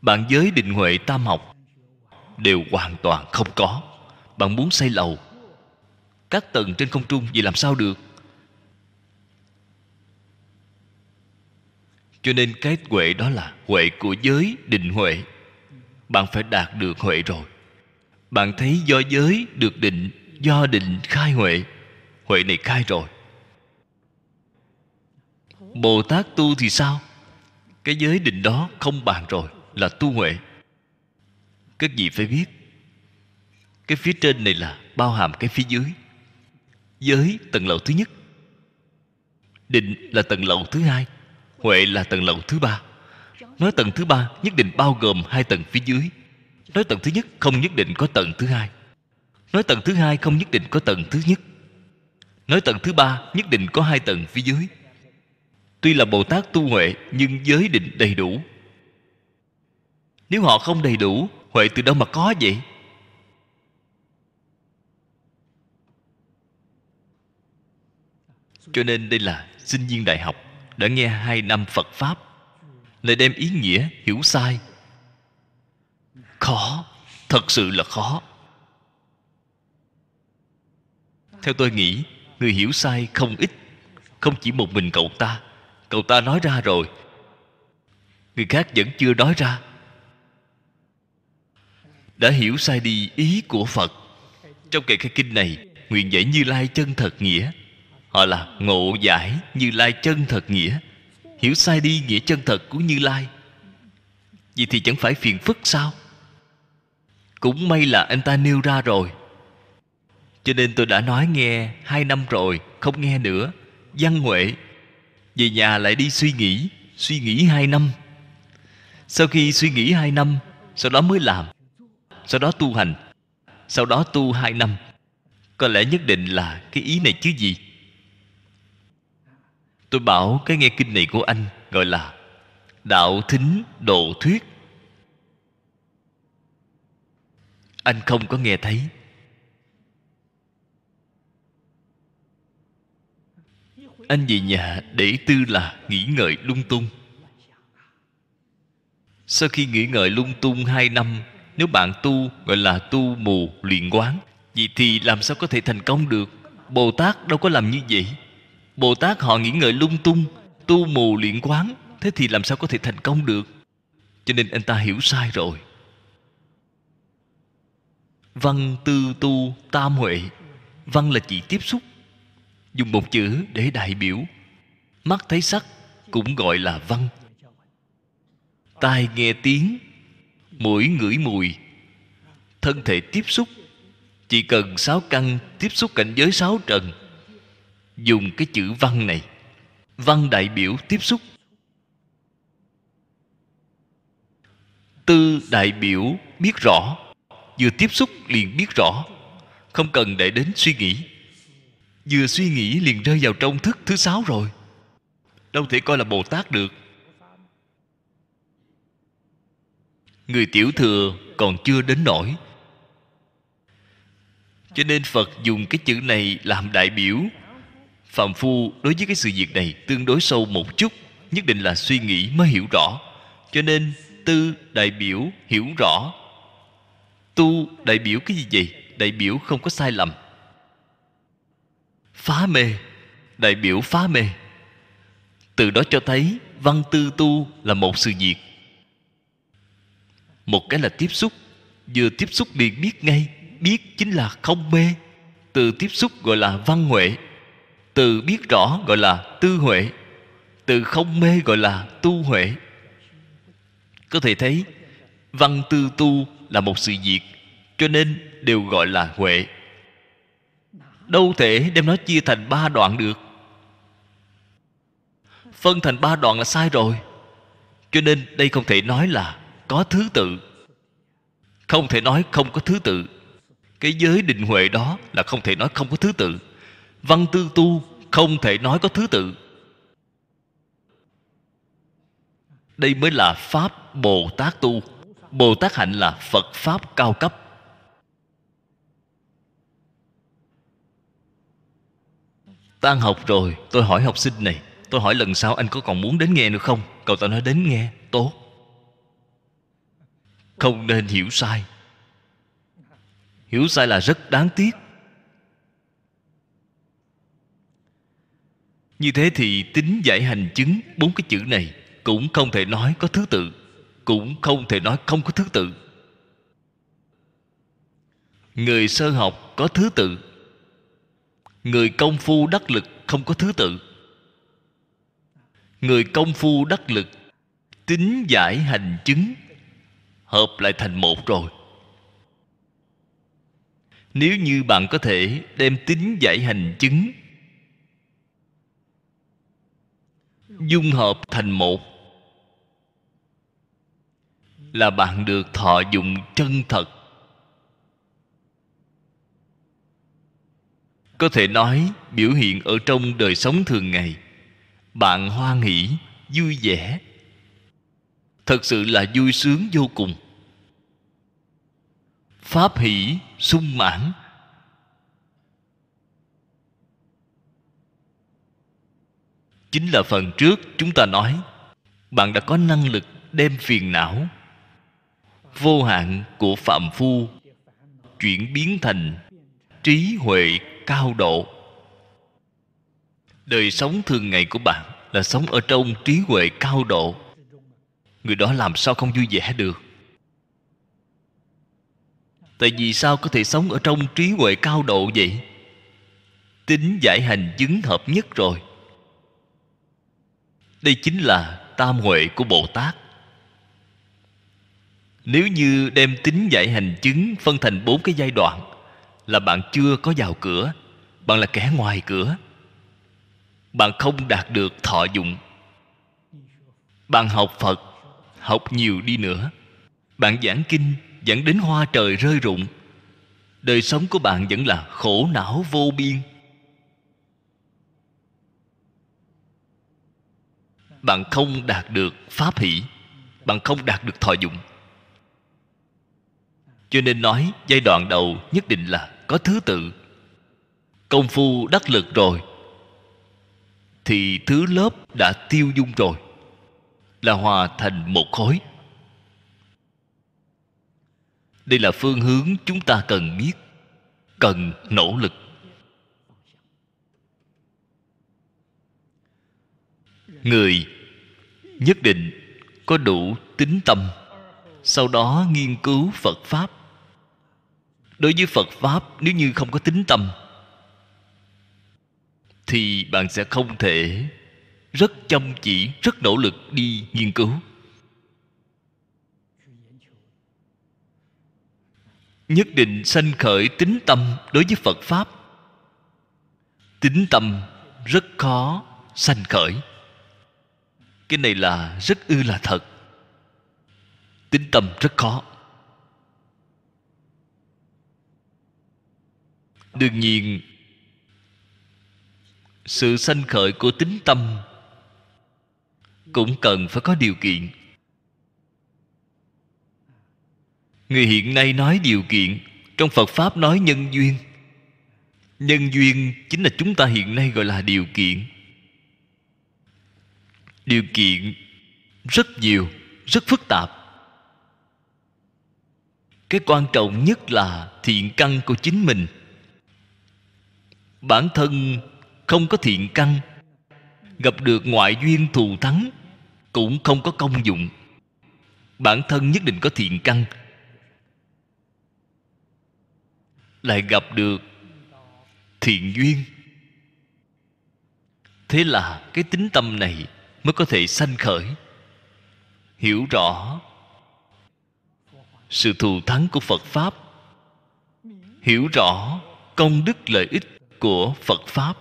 Bạn giới định huệ tam học đều hoàn toàn không có. Bạn muốn xây lầu, các tầng trên không trung vậy làm sao được? Cho nên cái huệ đó là huệ của giới định huệ. Bạn phải đạt được huệ rồi. Bạn thấy do giới được định, do định khai huệ. Huệ này khai rồi. Bồ Tát tu thì sao? Cái giới định đó không bàn rồi, là tu huệ. Cái gì phải biết? Cái phía trên này là bao hàm cái phía dưới. Giới tầng lầu thứ nhất, định là tầng lầu thứ hai, huệ là tầng lầu thứ ba. Nói tầng thứ ba nhất định bao gồm hai tầng phía dưới. Nói tầng thứ nhất không nhất định có tầng thứ hai. Nói tầng thứ hai không nhất định có tầng thứ nhất. Nói tầng thứ ba nhất định có hai tầng phía dưới. Tuy là Bồ Tát tu huệ, nhưng giới định đầy đủ. Nếu họ không đầy đủ, huệ từ đâu mà có vậy? Cho nên đây là sinh viên đại học đã nghe hai năm Phật Pháp, lại đem ý nghĩa hiểu sai. Khó, thật sự là khó. Theo tôi nghĩ, người hiểu sai không ít. Không chỉ một mình cậu ta. Cậu ta nói ra rồi, người khác vẫn chưa nói ra, đã hiểu sai đi ý của Phật. Trong kệ khai kinh này, nguyện giải Như Lai chân thật nghĩa. Họ là ngộ giải Như Lai chân thật nghĩa, hiểu sai đi nghĩa chân thật của Như Lai. Vậy thì chẳng phải phiền phức sao? Cũng may là anh ta nêu ra rồi. Cho nên tôi đã nói nghe hai năm rồi, không nghe nữa. Văn huệ, về nhà lại đi suy nghĩ. Suy nghĩ hai năm. Sau khi suy nghĩ hai năm, sau đó mới làm. Sau đó tu hành. Sau đó tu hai năm. Có lẽ nhất định là cái ý này chứ gì. Tôi bảo cái nghe kinh này của anh gọi là đạo thính độ thuyết. Anh không có nghe thấy. Anh về nhà để tư là nghĩ ngợi lung tung. Sau khi nghĩ ngợi lung tung hai năm, nếu bạn tu gọi là tu mù luyện quán, vậy thì làm sao có thể thành công được? Bồ Tát đâu có làm như vậy. Bồ Tát họ nghĩ ngợi lung tung, tu mù luyện quán, thế thì làm sao có thể thành công được? Cho nên anh ta hiểu sai rồi. Văn tư tu tam huệ. Văn là chỉ tiếp xúc, dùng một chữ để đại biểu. Mắt thấy sắc cũng gọi là văn. Tai nghe tiếng, mũi ngửi mùi, thân thể tiếp xúc. Chỉ cần sáu căn tiếp xúc cảnh giới sáu trần, dùng cái chữ văn này. Văn đại biểu tiếp xúc, tư đại biểu biết rõ. Vừa tiếp xúc liền biết rõ, không cần để đến suy nghĩ. Vừa suy nghĩ liền rơi vào trong thức thứ sáu rồi, đâu thể coi là Bồ Tát được. Người tiểu thừa còn chưa đến nổi, Cho nên Phật dùng cái chữ này làm đại biểu. Phàm phu đối với cái sự việc này tương đối sâu một chút, nhất định là suy nghĩ mới hiểu rõ. Cho nên tư đại biểu hiểu rõ, tu đại biểu cái gì vậy? Đại biểu không có sai lầm. Phá mê, đại biểu phá mê. Từ đó cho thấy văn tư tu là một sự việc. Một cái là tiếp xúc, vừa tiếp xúc liền biết ngay, biết chính là không mê. Từ tiếp xúc gọi là văn huệ, từ biết rõ gọi là tư huệ, từ không mê gọi là tu huệ. Có thể thấy văn tư tu là một sự việc, cho nên đều gọi là huệ. Đâu thể đem nó chia thành ba đoạn được. Phân thành ba đoạn là sai rồi. Cho nên đây không thể nói là có thứ tự, không thể nói không có thứ tự. Cái giới định huệ đó là không thể nói không có thứ tự. Văn tư tu không thể nói có thứ tự. Đây mới là Pháp Bồ Tát tu. Bồ Tát hạnh là Phật Pháp cao cấp. Tan học rồi, tôi hỏi học sinh này, tôi hỏi lần sau anh có còn muốn đến nghe nữa không? Cậu ta nói đến nghe, tốt. Không nên hiểu sai. Hiểu sai là rất đáng tiếc. Như thế thì tính giải hành chứng bốn cái chữ này cũng không thể nói có thứ tự, cũng không thể nói không có thứ tự. Người sơ học có thứ tự, người công phu đắc lực không có thứ tự. Người công phu đắc lực tính giải hành chứng hợp lại thành một rồi. Nếu như bạn có thể đem tính giải hành chứng dung hợp thành một, là bạn được thọ dụng chân thật. Có thể nói biểu hiện ở trong đời sống thường ngày, bạn hoan hỷ, vui vẻ, thật sự là vui sướng vô cùng. Pháp hỷ, sung mãn. Chính là phần trước chúng ta nói, bạn đã có năng lực đem phiền não vô hạn của phạm phu chuyển biến thành trí huệ cao độ. Đời sống thường ngày của bạn là sống ở trong trí huệ cao độ. Người đó làm sao không vui vẻ được? Tại vì sao có thể sống ở trong trí huệ cao độ vậy? Tính giải hành chứng hợp nhất rồi. Đây chính là tam huệ của Bồ Tát. Nếu như đem tính giải hành chứng phân thành bốn cái giai đoạn, là bạn chưa có vào cửa, bạn là kẻ ngoài cửa. Bạn không đạt được thọ dụng. Bạn học Phật, học nhiều đi nữa, bạn giảng kinh, giảng đến hoa trời rơi rụng, đời sống của bạn vẫn là khổ não vô biên. Bạn không đạt được pháp hỷ, bạn không đạt được thọ dụng. Cho nên nói giai đoạn đầu nhất định là có thứ tự. Công phu đắc lực rồi thì thứ lớp đã tiêu dung rồi, là hòa thành một khối. Đây là phương hướng chúng ta cần biết, cần nỗ lực. Người nhất định có đủ tín tâm, sau đó nghiên cứu Phật Pháp. Đối với Phật Pháp, nếu như không có tín tâm thì bạn sẽ không thể rất chăm chỉ, rất nỗ lực đi nghiên cứu. Nhất định sanh khởi tín tâm đối với Phật Pháp. Tín tâm rất khó sanh khởi. Cái này là rất ư là thật. Tín tâm rất khó. Đương nhiên, sự sanh khởi của tín tâm cũng cần phải có điều kiện. Người hiện nay nói điều kiện, trong Phật Pháp nói nhân duyên. Nhân duyên chính là chúng ta hiện nay gọi là điều kiện. Điều kiện rất nhiều, rất phức tạp. Cái quan trọng nhất là thiện căn của chính mình. Bản thân không có thiện căn, gặp được ngoại duyên thù thắng cũng không có công dụng. Bản thân nhất định có thiện căn, lại gặp được thiện duyên, thế là cái tín tâm này mới có thể sanh khởi. Hiểu rõ sự thù thắng của Phật Pháp, hiểu rõ công đức lợi ích của Phật Pháp,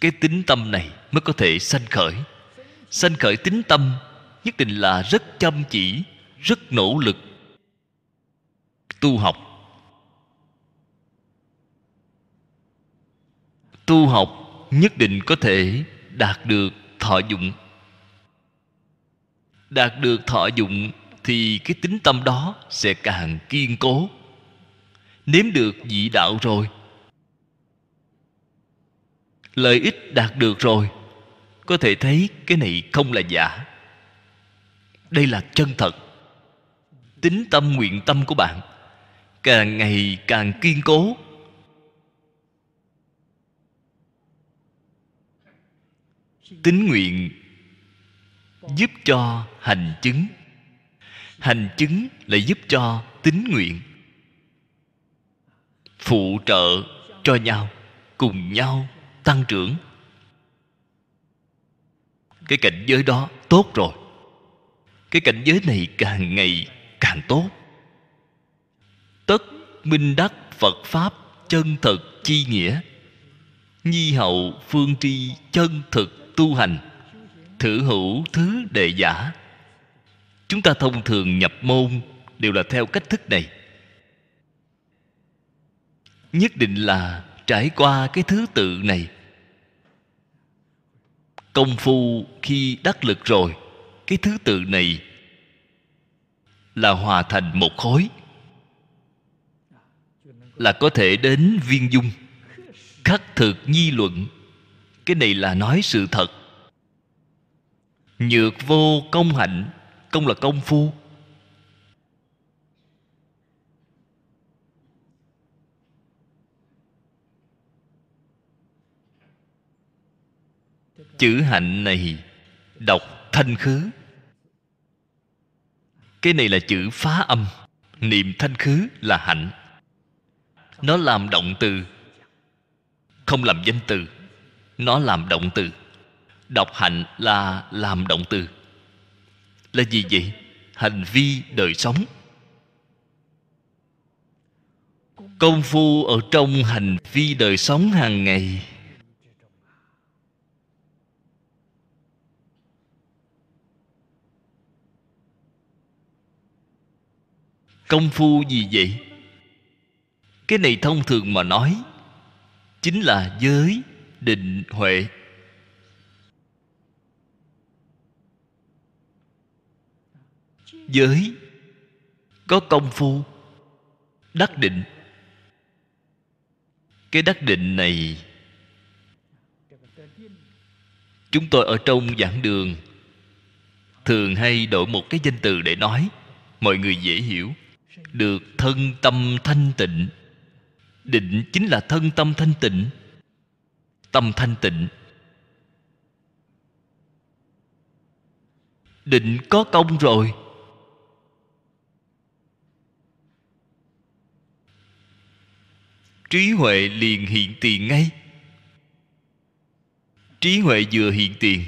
cái tín tâm này mới có thể sanh khởi. Sanh khởi tín tâm nhất định là rất chăm chỉ, rất nỗ lực tu học. Tu học nhất định có thể đạt được thọ dụng. Đạt được thọ dụng thì cái tín tâm đó sẽ càng kiên cố. Nếm được vị đạo rồi, lợi ích đạt được rồi, có thể thấy cái này không là giả, đây là chân thật. Tín tâm, nguyện tâm của bạn càng ngày càng kiên cố, tín nguyện giúp cho hành chứng, hành chứng lại giúp cho tín nguyện, phụ trợ cho nhau, cùng nhau tăng trưởng. Cái cảnh giới đó tốt rồi. Cái cảnh giới này càng ngày càng tốt. Tất minh đắc Phật Pháp chân thực chi nghĩa, nhi hậu phương tri chân thực tu hành, thử hữu thứ đệ giả. Chúng ta thông thường nhập môn đều là theo cách thức này. Nhất định là trải qua cái thứ tự này. Công phu khi đắc lực rồi, cái thứ tự này là hòa thành một khối, là có thể đến viên dung. Khắc thực nhi luận, cái này là nói sự thật. Nhược vô công hạnh, công là công phu. Chữ hạnh này đọc thanh khứ, cái này là chữ phá âm. Niệm thanh khứ là hạnh, nó làm động từ, không làm danh từ. Nó làm động từ, đọc hạnh là làm động từ. Là gì vậy? Hành vi đời sống. Công phu ở trong hành vi đời sống hàng ngày. Công phu gì vậy? Cái này thông thường mà nói chính là giới, định, huệ. Giới có công phu, đắc định. Cái đắc định này chúng tôi ở trong giảng đường thường hay đổi một cái danh từ để nói, mọi người dễ hiểu. Được thân tâm thanh tịnh. Định chính là thân tâm thanh tịnh. Tâm thanh tịnh. Định có công rồi. Trí huệ liền hiện tiền ngay. Trí huệ vừa hiện tiền,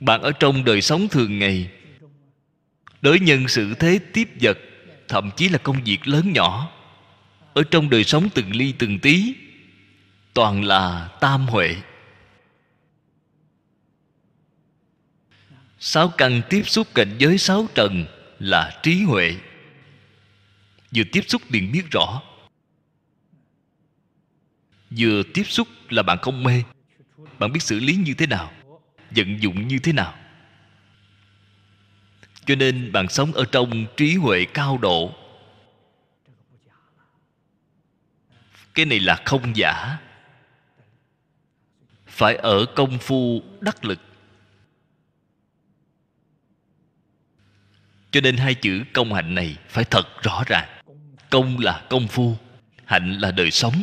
bạn ở trong đời sống thường ngày, đối nhân xử thế tiếp vật, thậm chí là công việc lớn nhỏ, ở trong đời sống từng ly từng tí, toàn là tam huệ. Sáu căn tiếp xúc cảnh giới sáu trần là trí huệ. Vừa tiếp xúc liền biết rõ, vừa tiếp xúc là bạn không mê, bạn biết xử lý như thế nào, vận dụng như thế nào. Cho nên bạn sống ở trong trí huệ cao độ, Cái này là không giả, phải ở công phu đắc lực. Cho nên hai chữ công hạnh này phải thật rõ ràng. Công là công phu, hạnh là đời sống.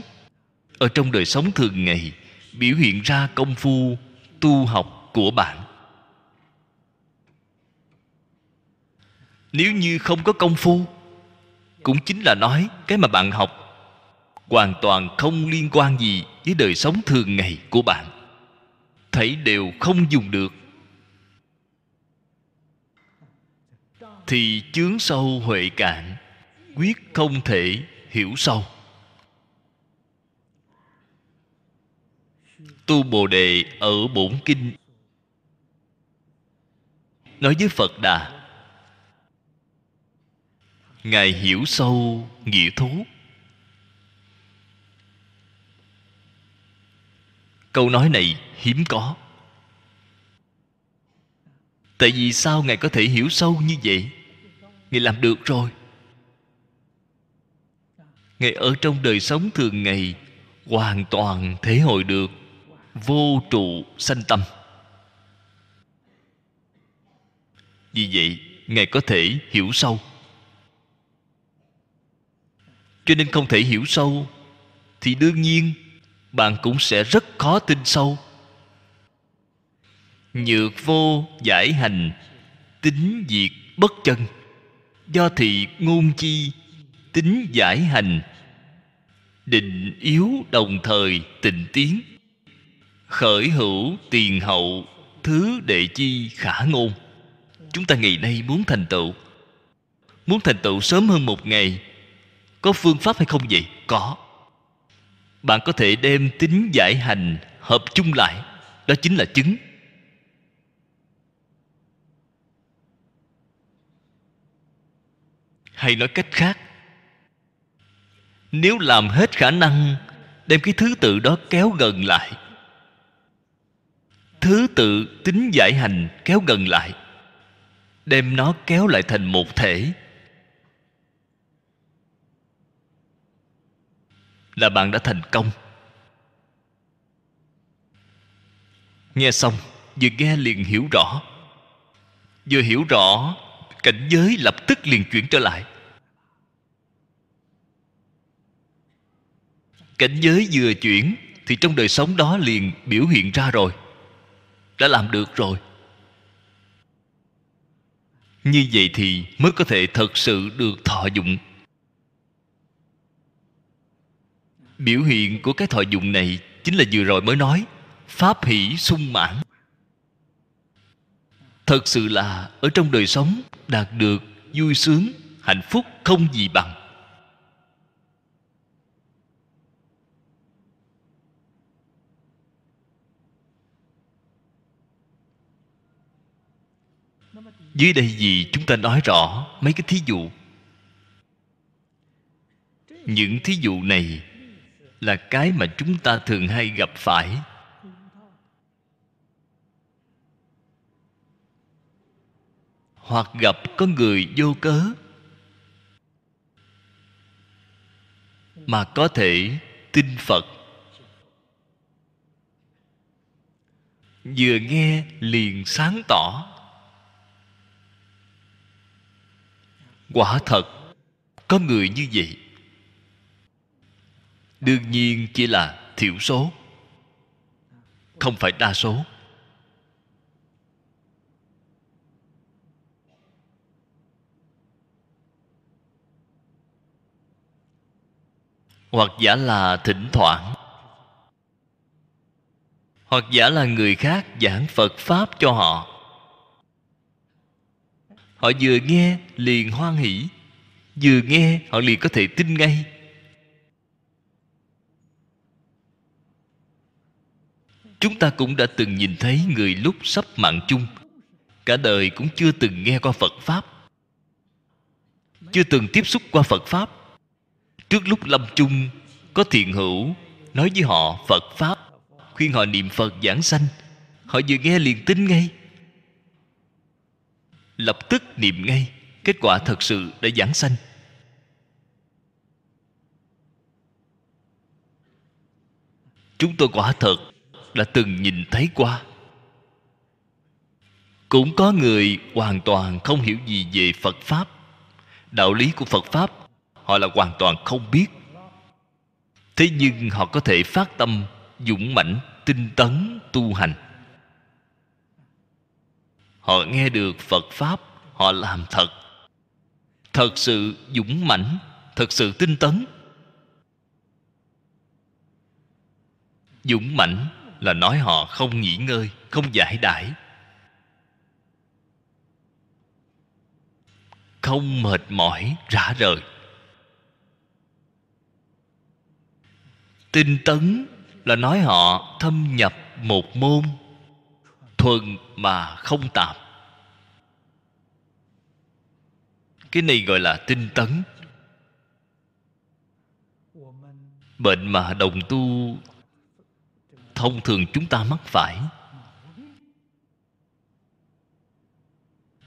Ở trong đời sống thường ngày biểu hiện ra công phu tu học của bạn. Nếu như không có công phu, cũng chính là nói cái mà bạn học hoàn toàn không liên quan gì với đời sống thường ngày của bạn. Thảy đều không dùng được thì chướng sâu huệ cạn, quyết không thể hiểu sâu. Tu Bồ Đề ở bổn kinh nói với Phật Đà, Ngài hiểu sâu nghĩa thú. Câu nói này hiếm có. Tại vì sao Ngài có thể hiểu sâu như vậy? Ngài làm được rồi. Ngài ở trong đời sống thường ngày hoàn toàn thể hội được vô trụ sanh tâm. Vì vậy, Ngài có thể hiểu sâu. Cho nên không thể hiểu sâu thì đương nhiên bạn cũng sẽ rất khó tin sâu. Nhược vô giải hành, tính diệt bất chân. Do thị ngôn chi, tính giải hành. Định yếu đồng thời tịnh tiến. Khởi hữu tiền hậu, thứ đệ chi khả ngôn. Chúng ta ngày nay muốn thành tựu, muốn thành tựu sớm hơn một ngày, có phương pháp hay không vậy? Có. Bạn có thể đem tính giải hành hợp chung lại, đó chính là chứng. Hay nói cách khác, nếu làm hết khả năng đem cái thứ tự đó kéo gần lại, thứ tự tính giải hành kéo gần lại, đem nó kéo lại thành một thể, là bạn đã thành công. Nghe xong, vừa nghe liền hiểu rõ. Vừa hiểu rõ, cảnh giới lập tức liền chuyển trở lại. Cảnh giới vừa chuyển thì trong đời sống đó liền biểu hiện ra rồi. Đã làm được rồi. Như vậy thì mới có thể thật sự được thọ dụng. Biểu hiện của cái thọ dụng này chính là vừa rồi mới nói, pháp hỷ sung mãn. Thật sự là ở trong đời sống đạt được vui sướng, hạnh phúc không gì bằng. Dưới đây gì chúng ta nói rõ mấy cái thí dụ. Những thí dụ này là cái mà chúng ta thường hay gặp phải. Hoặc gặp có người vô cớ mà có thể tin Phật, vừa nghe liền sáng tỏ. Quả thật có người như vậy. Đương nhiên chỉ là thiểu số, không phải đa số. Hoặc giả là thỉnh thoảng, hoặc giả là người khác giảng Phật Pháp cho họ, họ vừa nghe liền hoan hỷ, vừa nghe họ liền có thể tin ngay. Chúng ta cũng đã từng nhìn thấy người lúc sắp mạng chung, cả đời cũng chưa từng nghe qua Phật Pháp, chưa từng tiếp xúc qua Phật Pháp. Trước lúc lâm chung, có thiện hữu nói với họ Phật Pháp, khuyên họ niệm Phật giảng sanh. Họ vừa nghe liền tin ngay, lập tức niệm ngay. Kết quả thật sự đã giảng sanh. Chúng tôi quả thật đã từng nhìn thấy qua. Cũng có người hoàn toàn không hiểu gì về Phật Pháp. Đạo lý của Phật Pháp họ là hoàn toàn không biết. Thế nhưng họ có thể phát tâm, dũng mãnh, tinh tấn, tu hành. Họ nghe được Phật Pháp, họ làm thật. Thật sự dũng mãnh, thật sự tinh tấn. Dũng mãnh là nói họ không nghỉ ngơi, không giải đãi, không mệt mỏi, rã rời. Tinh tấn là nói họ thâm nhập một môn, thuần mà không tạp. Cái này gọi là tinh tấn. Bệnh mà đồng tu thông thường chúng ta mắc phải,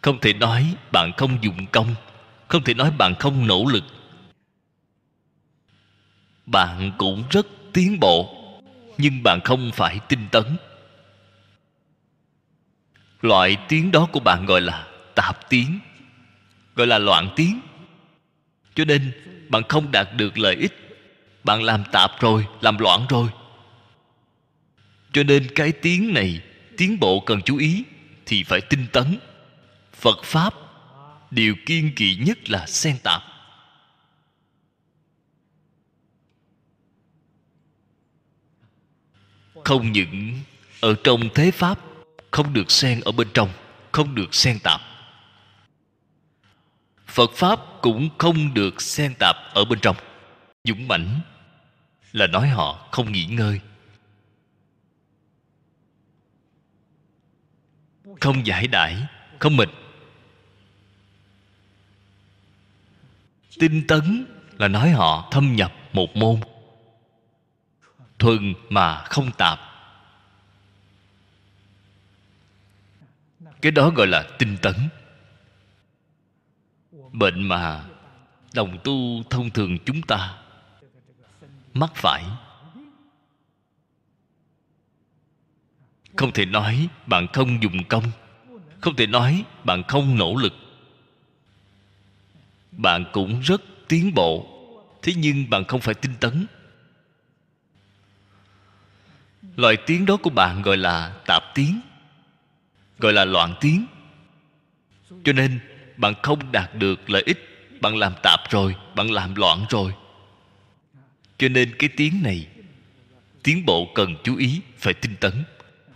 không thể nói bạn không dụng công, không thể nói bạn không nỗ lực. Bạn cũng rất tiến bộ, nhưng bạn không phải tinh tấn. Loại tiếng đó của bạn gọi là tạp tiếng, gọi là loạn tiếng. Cho nên bạn không đạt được lợi ích. Bạn làm tạp rồi, làm loạn rồi. Cho nên cái tiếng này, tiến bộ cần chú ý thì phải tinh tấn. Phật Pháp, điều kiêng kỵ nhất là xen tạp. Không những ở trong thế Pháp không được xen ở bên trong, không được xen tạp. Phật Pháp cũng không được xen tạp ở bên trong. Dũng mãnh là nói họ không nghỉ ngơi, không giải đãi, không mệt. Tinh tấn là nói họ thâm nhập một môn, thuần mà không tạp. Cái đó gọi là tinh tấn. Bệnh mà đồng tu thông thường chúng ta mắc phải, không thể nói bạn không dùng công, không thể nói bạn không nỗ lực. Bạn cũng rất tiến bộ, thế nhưng bạn không phải tinh tấn. Loại tiếng đó của bạn gọi là tạp tiếng, gọi là loạn tiếng. Cho nên bạn không đạt được lợi ích. Bạn làm tạp rồi, bạn làm loạn rồi. Cho nên cái tiếng này, tiến bộ cần chú ý, phải tinh tấn.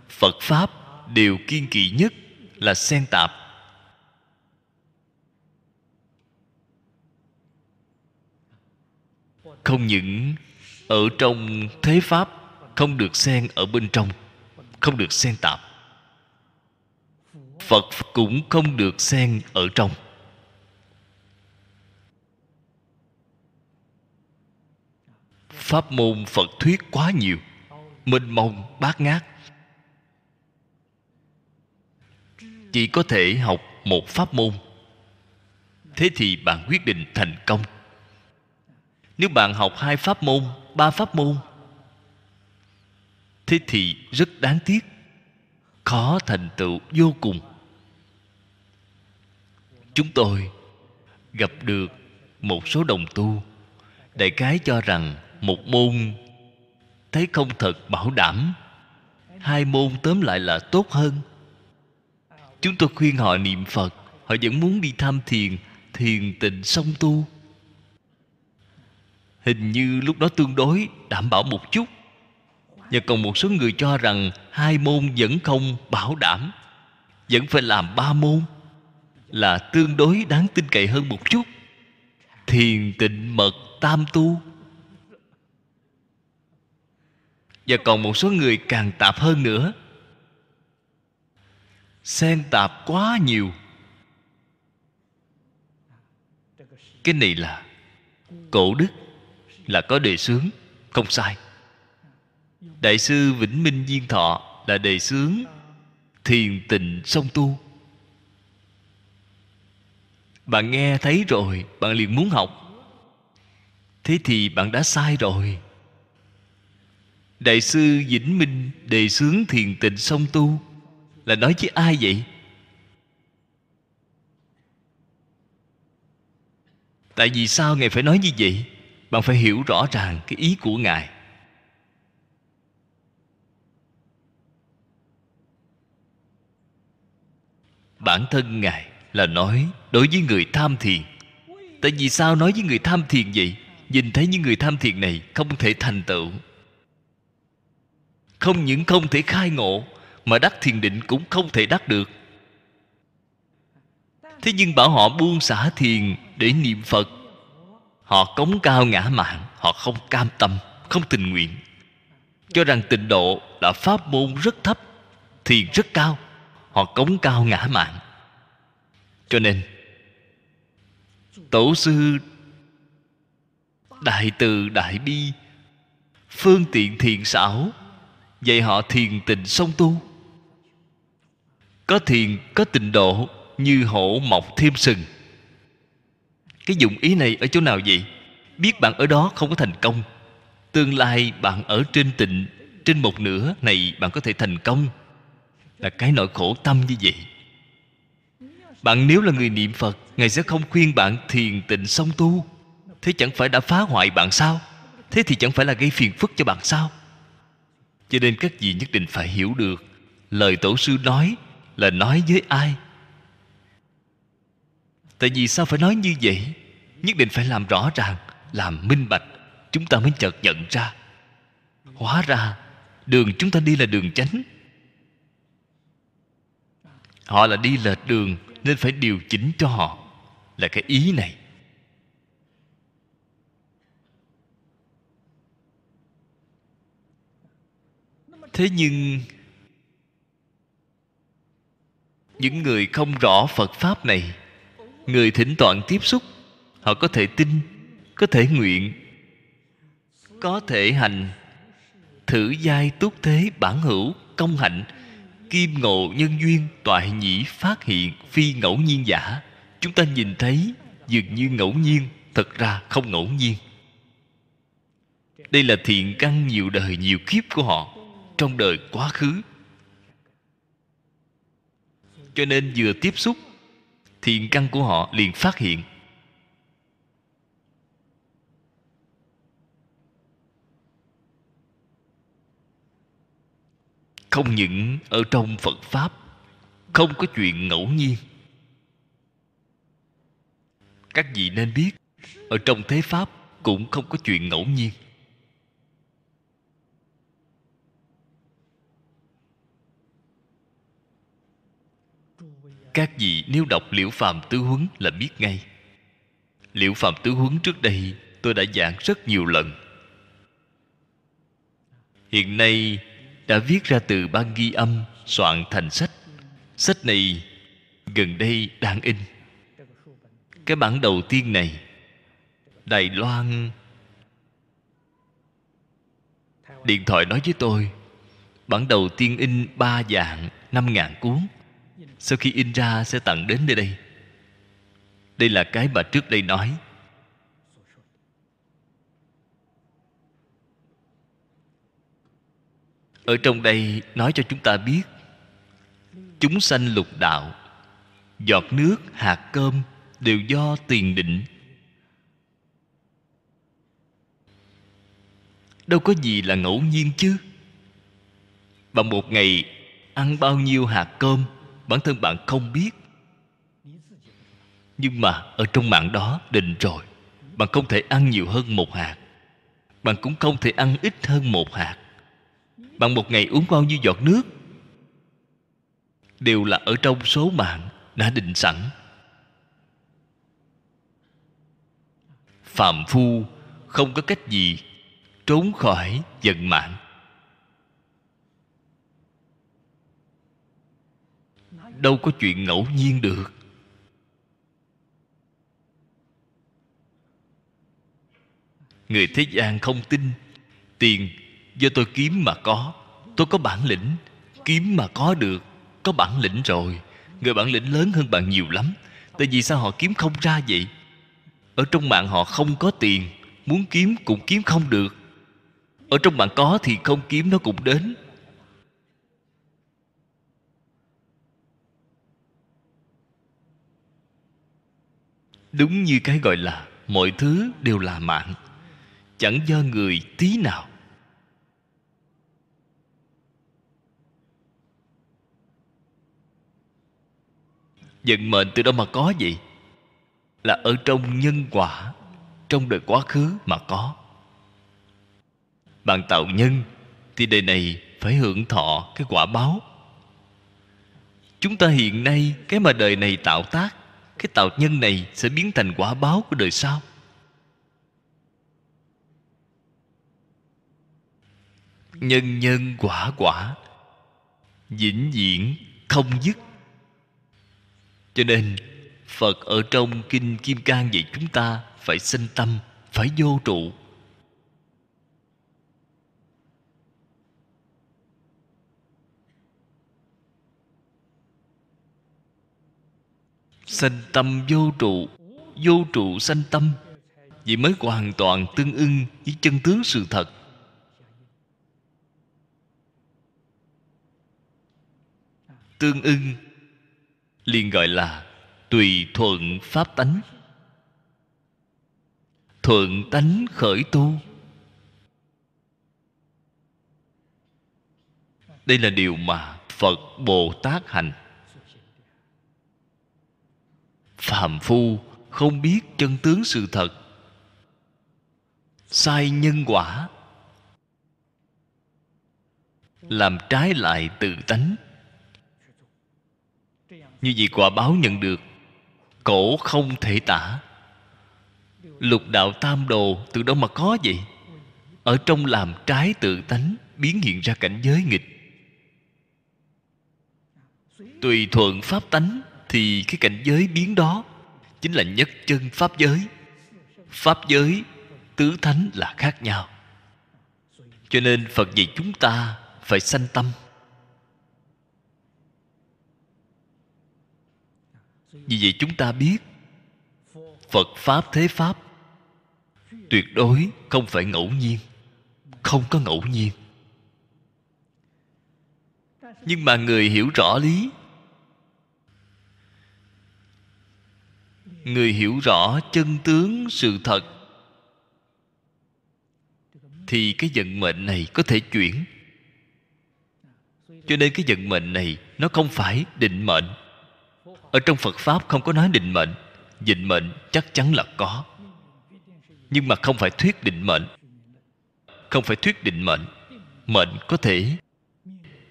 Phật Pháp, điều kiêng kỵ nhất là xen tạp. Không những ở trong thế Pháp không được xen ở bên trong, không được xen tạp. Phật cũng không được xen ở trong. Pháp môn Phật thuyết quá nhiều, mênh mông bát ngát. Chỉ có thể học một pháp môn. Thế thì bạn quyết định thành công. Nếu bạn học hai pháp môn, ba pháp môn, thế thì rất đáng tiếc, khó thành tựu vô cùng. Chúng tôi gặp được một số đồng tu, đại khái cho rằng một môn thấy không thật bảo đảm, hai môn tóm lại là tốt hơn. Chúng tôi khuyên họ niệm Phật, họ vẫn muốn đi tham thiền, thiền tịnh song tu. Hình như lúc đó tương đối đảm bảo một chút. Và còn một số người cho rằng hai môn vẫn không bảo đảm, vẫn phải làm ba môn là tương đối đáng tin cậy hơn một chút. Thiền tịnh mật tam tu. Và còn một số người càng tạp hơn nữa, xen tạp quá nhiều. Cái này là cổ đức, là có đề xướng, không sai. Đại sư Vĩnh Minh Diên Thọ là đề xướng thiền tịnh song tu. Bạn nghe thấy rồi, bạn liền muốn học. Thế thì bạn đã sai rồi. Đại sư Vĩnh Minh đề xướng thiền tịnh song tu là nói với ai vậy? Tại vì sao Ngài phải nói như vậy? Bạn phải hiểu rõ ràng cái ý của Ngài. Bản thân Ngài là nói đối với người tham thiền. Tại vì sao nói với người tham thiền vậy? Nhìn thấy những người tham thiền này không thể thành tựu, không những không thể khai ngộ, mà đắc thiền định cũng không thể đắc được. Thế nhưng bảo họ buông xả thiền để niệm Phật, họ cống cao ngã mạn, họ không cam tâm, không tình nguyện, cho rằng tịnh độ là pháp môn rất thấp, thiền rất cao. Họ cống cao ngã mạn. Cho nên Tổ sư Đại Từ Đại Bi phương tiện thiện xảo dạy họ thiền tịnh song tu. Có thiền có tịnh độ như hổ mọc thêm sừng. Cái dụng ý này ở chỗ nào vậy? Biết bạn ở đó không có thành công, tương lai bạn ở trên tịnh, trên một nửa này bạn có thể thành công, là cái nỗi khổ tâm như vậy. Bạn nếu là người niệm Phật, Ngài sẽ không khuyên bạn thiền tịnh song tu. Thế chẳng phải đã phá hoại bạn sao? Thế thì chẳng phải là gây phiền phức cho bạn sao? Cho nên các vị nhất định phải hiểu được lời Tổ sư nói là nói với ai. Tại vì sao phải nói như vậy? Nhất định phải làm rõ ràng, làm minh bạch, chúng ta mới chợt nhận ra. Hóa ra đường chúng ta đi là đường chánh, họ là đi lệch đường, nên phải điều chỉnh cho họ, là cái ý này. Thế nhưng những người không rõ Phật Pháp này, người thỉnh thoảng tiếp xúc, họ có thể tin, có thể nguyện, có thể hành. Thử giai túc thế bản hữu công hạnh, kim ngộ nhân duyên toại nhĩ phát hiện phi ngẫu nhiên giả. Chúng ta nhìn thấy dường như ngẫu nhiên, thật ra không ngẫu nhiên. Đây là thiện căn nhiều đời nhiều kiếp của họ, trong đời quá khứ. Cho nên vừa tiếp xúc, thiện căn của họ liền phát hiện. Không những ở trong Phật Pháp không có chuyện ngẫu nhiên. Các vị nên biết, ở trong thế Pháp cũng không có chuyện ngẫu nhiên. Các vị nếu đọc Liễu Phạm Tứ Huấn là biết ngay. Liễu Phạm Tứ Huấn trước đây tôi đã giảng rất nhiều lần. Hiện nay đã viết ra từ ban ghi âm, soạn thành sách. Sách này gần đây đang in. Cái bản đầu tiên này Đài Loan điện thoại nói với tôi, bản đầu tiên in ba dạng năm ngàn cuốn, sau khi in ra sẽ tặng đến nơi đây. Đây là cái bà trước đây nói. Ở trong đây nói cho chúng ta biết, chúng sanh lục đạo, giọt nước, hạt cơm đều do tiền định. Đâu có gì là ngẫu nhiên chứ. Bạn một ngày ăn bao nhiêu hạt cơm, bản thân bạn không biết. Nhưng mà ở trong mạng đó định rồi, bạn không thể ăn nhiều hơn một hạt, bạn cũng không thể ăn ít hơn một hạt. Bạn một ngày uống bao nhiêu giọt nước đều là ở trong số mạng đã định sẵn. Phàm phu không có cách gì trốn khỏi vận mạng. Đâu có chuyện ngẫu nhiên được. Người thế gian không tin. Tiền do tôi kiếm mà có, tôi có bản lĩnh, kiếm mà có được. Có bản lĩnh rồi, người bản lĩnh lớn hơn bạn nhiều lắm. Tại vì sao họ kiếm không ra vậy? Ở trong mạng họ không có tiền, muốn kiếm cũng kiếm không được. Ở trong bạn có thì không kiếm nó cũng đến. Đúng như cái gọi là mọi thứ đều là mạng, chẳng do người tí nào. Vận mệnh từ đâu mà có vậy? Là ở trong nhân quả, trong đời quá khứ mà có. Bạn tạo nhân thì đời này phải hưởng thọ cái quả báo. Chúng ta hiện nay, cái mà đời này tạo tác, cái tạo nhân này sẽ biến thành quả báo của đời sau. Nhân nhân quả quả, vĩnh viễn không dứt. Cho nên Phật ở trong Kinh Kim Cang dạy chúng ta phải sinh tâm, phải vô trụ. Sanh tâm vô trụ, vô trụ sanh tâm, vậy mới hoàn toàn tương ưng với chân tướng sự thật. Tương ưng liền gọi là tùy thuận pháp tánh. Thuận tánh khởi tu, đây là điều mà Phật Bồ Tát hành. Phàm phu không biết chân tướng sự thật, sai nhân quả, làm trái lại tự tánh, như vậy quả báo nhận được khổ không thể tả. Lục đạo tam đồ từ đâu mà có vậy? Ở trong làm trái tự tánh, biến hiện ra cảnh giới nghịch. Tùy thuận pháp tánh thì cái cảnh giới biến đó chính là nhất chân pháp giới. Pháp giới, tứ thánh là khác nhau. Cho nên Phật dạy chúng ta phải sanh tâm. Vì vậy chúng ta biết Phật Pháp thế Pháp tuyệt đối không phải ngẫu nhiên. Không có ngẫu nhiên. Nhưng mà người hiểu rõ lý, người hiểu rõ chân tướng sự thật, thì cái vận mệnh này có thể chuyển. Cho nên cái vận mệnh này nó không phải định mệnh. Ở trong Phật Pháp không có nói định mệnh. Định mệnh chắc chắn là có, nhưng mà không phải thuyết định mệnh. Không phải thuyết định mệnh. Mệnh có thể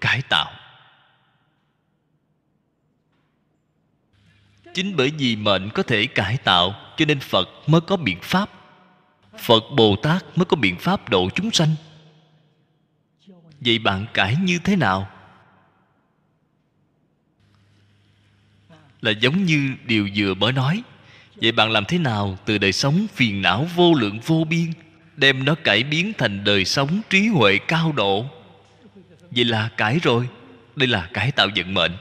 cải tạo. Chính bởi vì mệnh có thể cải tạo, cho nên Phật mới có biện pháp, Phật Bồ Tát mới có biện pháp độ chúng sanh. Vậy bạn cải như thế nào? Là giống như điều vừa mới nói. Vậy bạn làm thế nào từ đời sống phiền não vô lượng vô biên đem nó cải biến thành đời sống trí huệ cao độ? Vậy là cải rồi. Đây là cải tạo vận mệnh.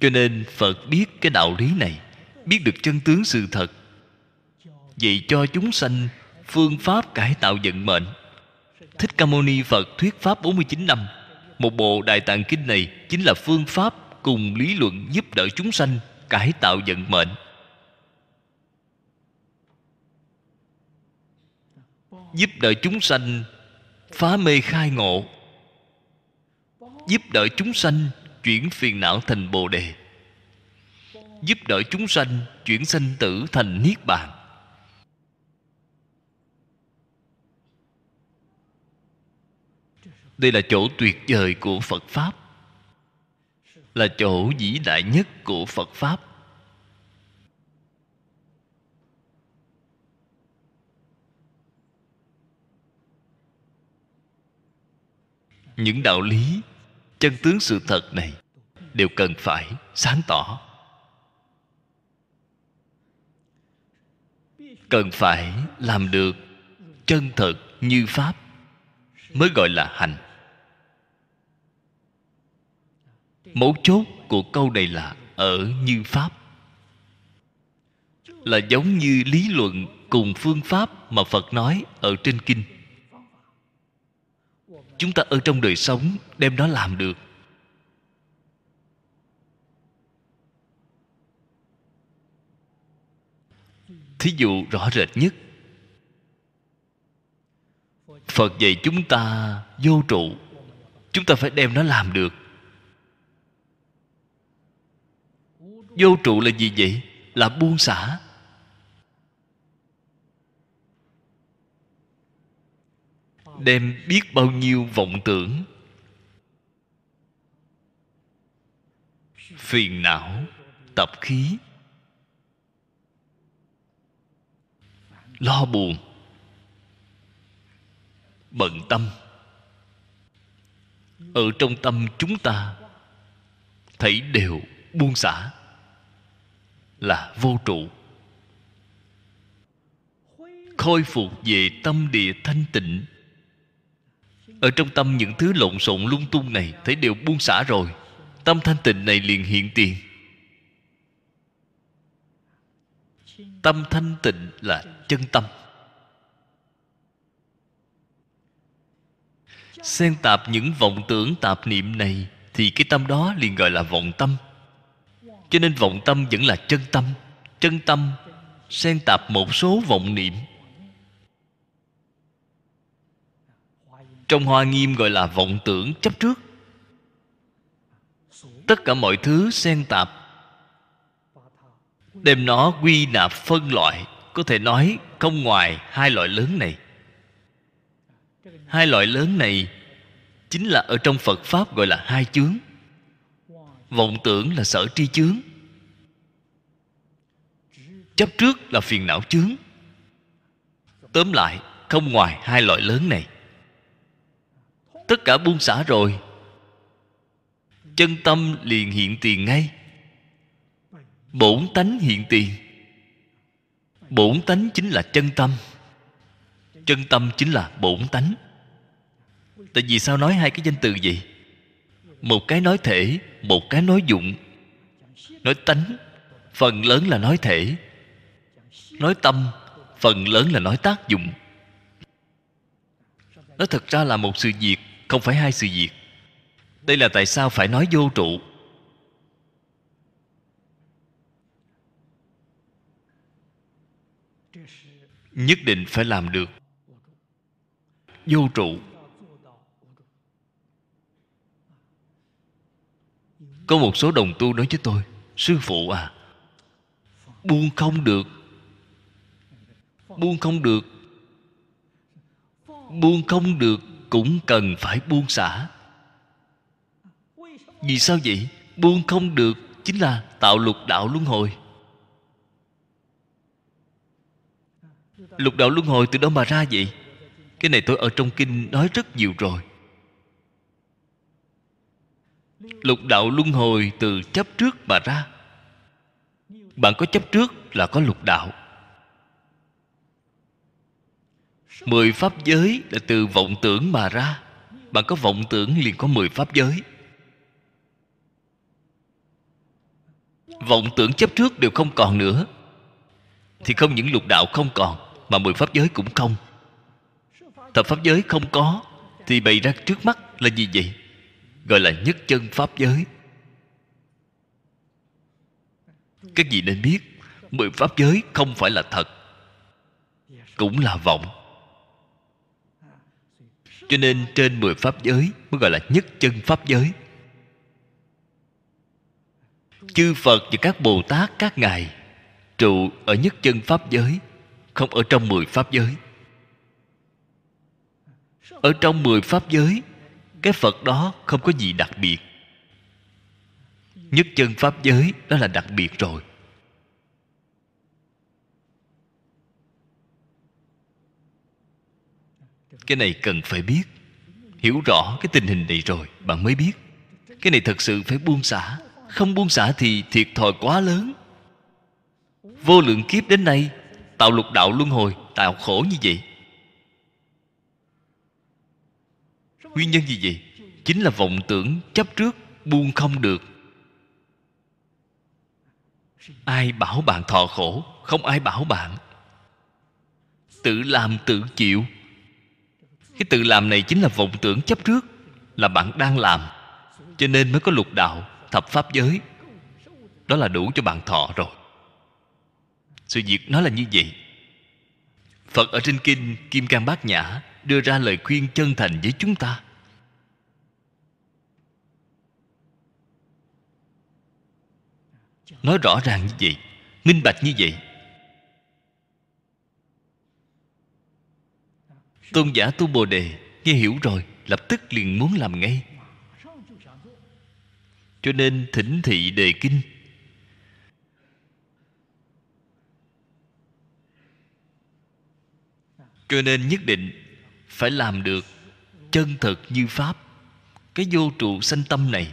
Cho nên Phật biết cái đạo lý này, biết được chân tướng sự thật, vậy cho chúng sanh phương pháp cải tạo vận mệnh. Thích Ca Mâu Ni Phật thuyết pháp bốn mươi chín năm. Một bộ Đại Tạng Kinh này chính là phương pháp cùng lý luận giúp đỡ chúng sanh cải tạo vận mệnh. Giúp đỡ chúng sanh phá mê khai ngộ. Giúp đỡ chúng sanh chuyển phiền não thành Bồ Đề. Giúp đỡ chúng sanh chuyển sanh tử thành Niết Bàn. Đây là chỗ tuyệt vời của Phật Pháp, là chỗ vĩ đại nhất của Phật Pháp. Những đạo lý, chân tướng sự thật này đều cần phải sáng tỏ, cần phải làm được chân thật như Pháp, mới gọi là hành. Mấu chốt của câu này là ở như Pháp, là giống như lý luận cùng phương pháp mà Phật nói ở trên kinh. Chúng ta ở trong đời sống đem nó làm được. Thí dụ rõ rệt nhất, Phật dạy chúng ta vô trụ, chúng ta phải đem nó làm được. Vô trụ là gì vậy? Là buông xả. Đem biết bao nhiêu vọng tưởng, phiền não, tập khí, lo buồn, bận tâm ở trong tâm chúng ta, thảy đều buông xả, là vô trụ. Khôi phục về tâm địa thanh tịnh. Ở trong tâm những thứ lộn xộn lung tung này thấy đều buông xả rồi, tâm thanh tịnh này liền hiện tiền. Tâm thanh tịnh là chân tâm. Xen tạp những vọng tưởng tạp niệm này thì cái tâm đó liền gọi là vọng tâm. Cho nên vọng tâm vẫn là chân tâm. Chân tâm xen tạp một số vọng niệm, trong Hoa Nghiêm gọi là vọng tưởng chấp trước. Tất cả mọi thứ xen tạp, đem nó quy nạp phân loại, có thể nói không ngoài hai loại lớn này. Hai loại lớn này chính là ở trong Phật Pháp gọi là hai chướng. Vọng tưởng là sở tri chướng, chấp trước là phiền não chướng. Tóm lại không ngoài hai loại lớn này. Tất cả buông xả rồi, chân tâm liền hiện tiền ngay. Bổn tánh hiện tiền. Bổn tánh chính là chân tâm. Chân tâm chính là bổn tánh. Tại vì sao nói hai cái danh từ vậy? Một cái nói thể, một cái nói dụng. Nói tánh, phần lớn là nói thể. Nói tâm, phần lớn là nói tác dụng. Nó thật ra là một sự việc, không phải hai sự việc. Đây là tại sao phải nói vô trụ. Nhất định phải làm được vô trụ. Có một số đồng tu nói với tôi: sư phụ à, buông không được. Buông không được. Buông không được cũng cần phải buông xả. Vì sao vậy? Buông không được chính là tạo lục đạo luân hồi. Lục đạo luân hồi từ đâu mà ra vậy? Cái này tôi ở trong kinh nói rất nhiều rồi. Lục đạo luân hồi từ chấp trước mà ra. Bạn có chấp trước là có lục đạo. Mười pháp giới là từ vọng tưởng mà ra. Bạn có vọng tưởng liền có mười pháp giới. Vọng tưởng chấp trước đều không còn nữa thì không những lục đạo không còn, mà mười pháp giới cũng không. Thập pháp giới không có thì bày ra trước mắt là gì vậy? Gọi là nhất chân pháp giới. Các vị nên biết, mười pháp giới không phải là thật, cũng là vọng. Cho nên trên mười pháp giới mới gọi là nhất chân pháp giới. Chư Phật và các Bồ Tát, các ngài trụ ở nhất chân pháp giới, không ở trong mười pháp giới. Ở trong mười pháp giới, cái Phật đó không có gì đặc biệt. Nhất chân pháp giới đó là đặc biệt rồi. Cái này cần phải biết. Hiểu rõ cái tình hình này rồi, bạn mới biết. Cái này thật sự phải buông xả. Không buông xả thì thiệt thòi quá lớn. Vô lượng kiếp đến nay tạo lục đạo luân hồi, tạo khổ như vậy. Nguyên nhân gì vậy? Chính là vọng tưởng chấp trước, buông không được. Ai bảo bạn thọ khổ? Không ai bảo bạn. tự làm tự chịu. Cái tự làm này chính là vọng tưởng chấp trước, là bạn đang làm, cho nên mới có lục đạo, thập pháp giới. Đó là đủ cho bạn thọ rồi. Sự việc nó là như vậy. Phật ở trên Kinh Kim Cang Bát Nhã đưa ra lời khuyên chân thành với chúng ta. Nói rõ ràng như vậy, minh bạch như vậy. Tôn giả tu Bồ Đề nghe hiểu rồi, lập tức liền muốn làm ngay. Cho nên thỉnh thị đề kinh. Cho nên nhất định phải làm được chân thật như Pháp. Cái vô trụ sanh tâm này,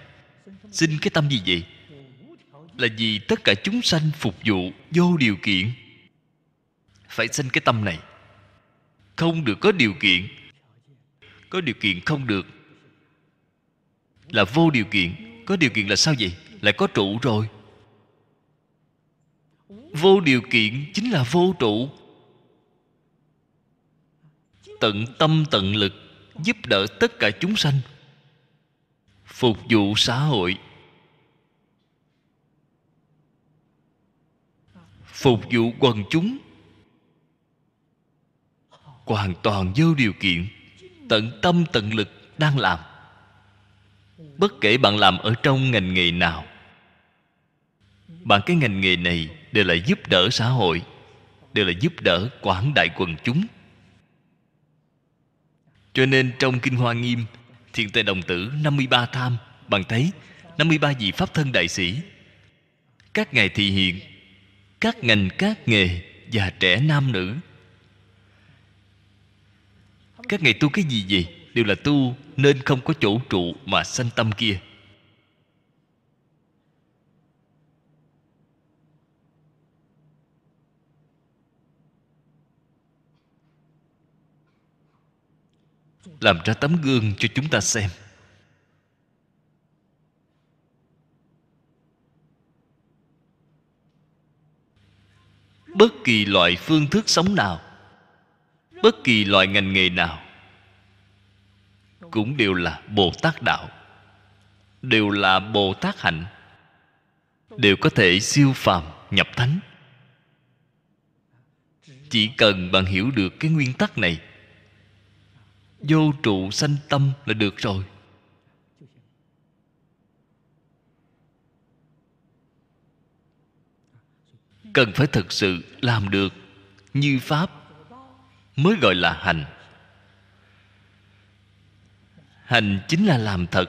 xin cái tâm gì vậy? Là vì tất cả chúng sanh phục vụ vô điều kiện. Phải sanh cái tâm này. Không được có điều kiện. Có điều kiện không được, là vô điều kiện. Có điều kiện là sao vậy? Lại có trụ rồi. Vô điều kiện chính là vô trụ. Tận tâm tận lực giúp đỡ tất cả chúng sanh, phục vụ xã hội, phục vụ quần chúng, hoàn toàn vô điều kiện, tận tâm tận lực đang làm. Bất kể bạn làm ở trong ngành nghề nào, bạn cái ngành nghề này đều là giúp đỡ xã hội, đều là giúp đỡ quảng đại quần chúng. Cho nên trong Kinh Hoa Nghiêm, Thiền Tề Đồng Tử năm mươi ba tham, bạn thấy năm mươi ba vị Pháp Thân Đại Sĩ, các ngài thị hiện các ngành các nghề, già trẻ nam nữ. Các ngài tu cái gì vậy? Đều là tu nên không có chỗ trụ mà sanh tâm kia. Làm ra tấm gương cho chúng ta xem. Bất kỳ loại phương thức sống nào, bất kỳ loại ngành nghề nào, cũng đều là Bồ Tát đạo, đều là Bồ Tát hạnh, đều có thể siêu phàm nhập thánh. Chỉ cần bạn hiểu được cái nguyên tắc này, vô trụ sanh tâm là được rồi. Cần phải thực sự làm được như Pháp mới gọi là hành. Hành chính là làm thật,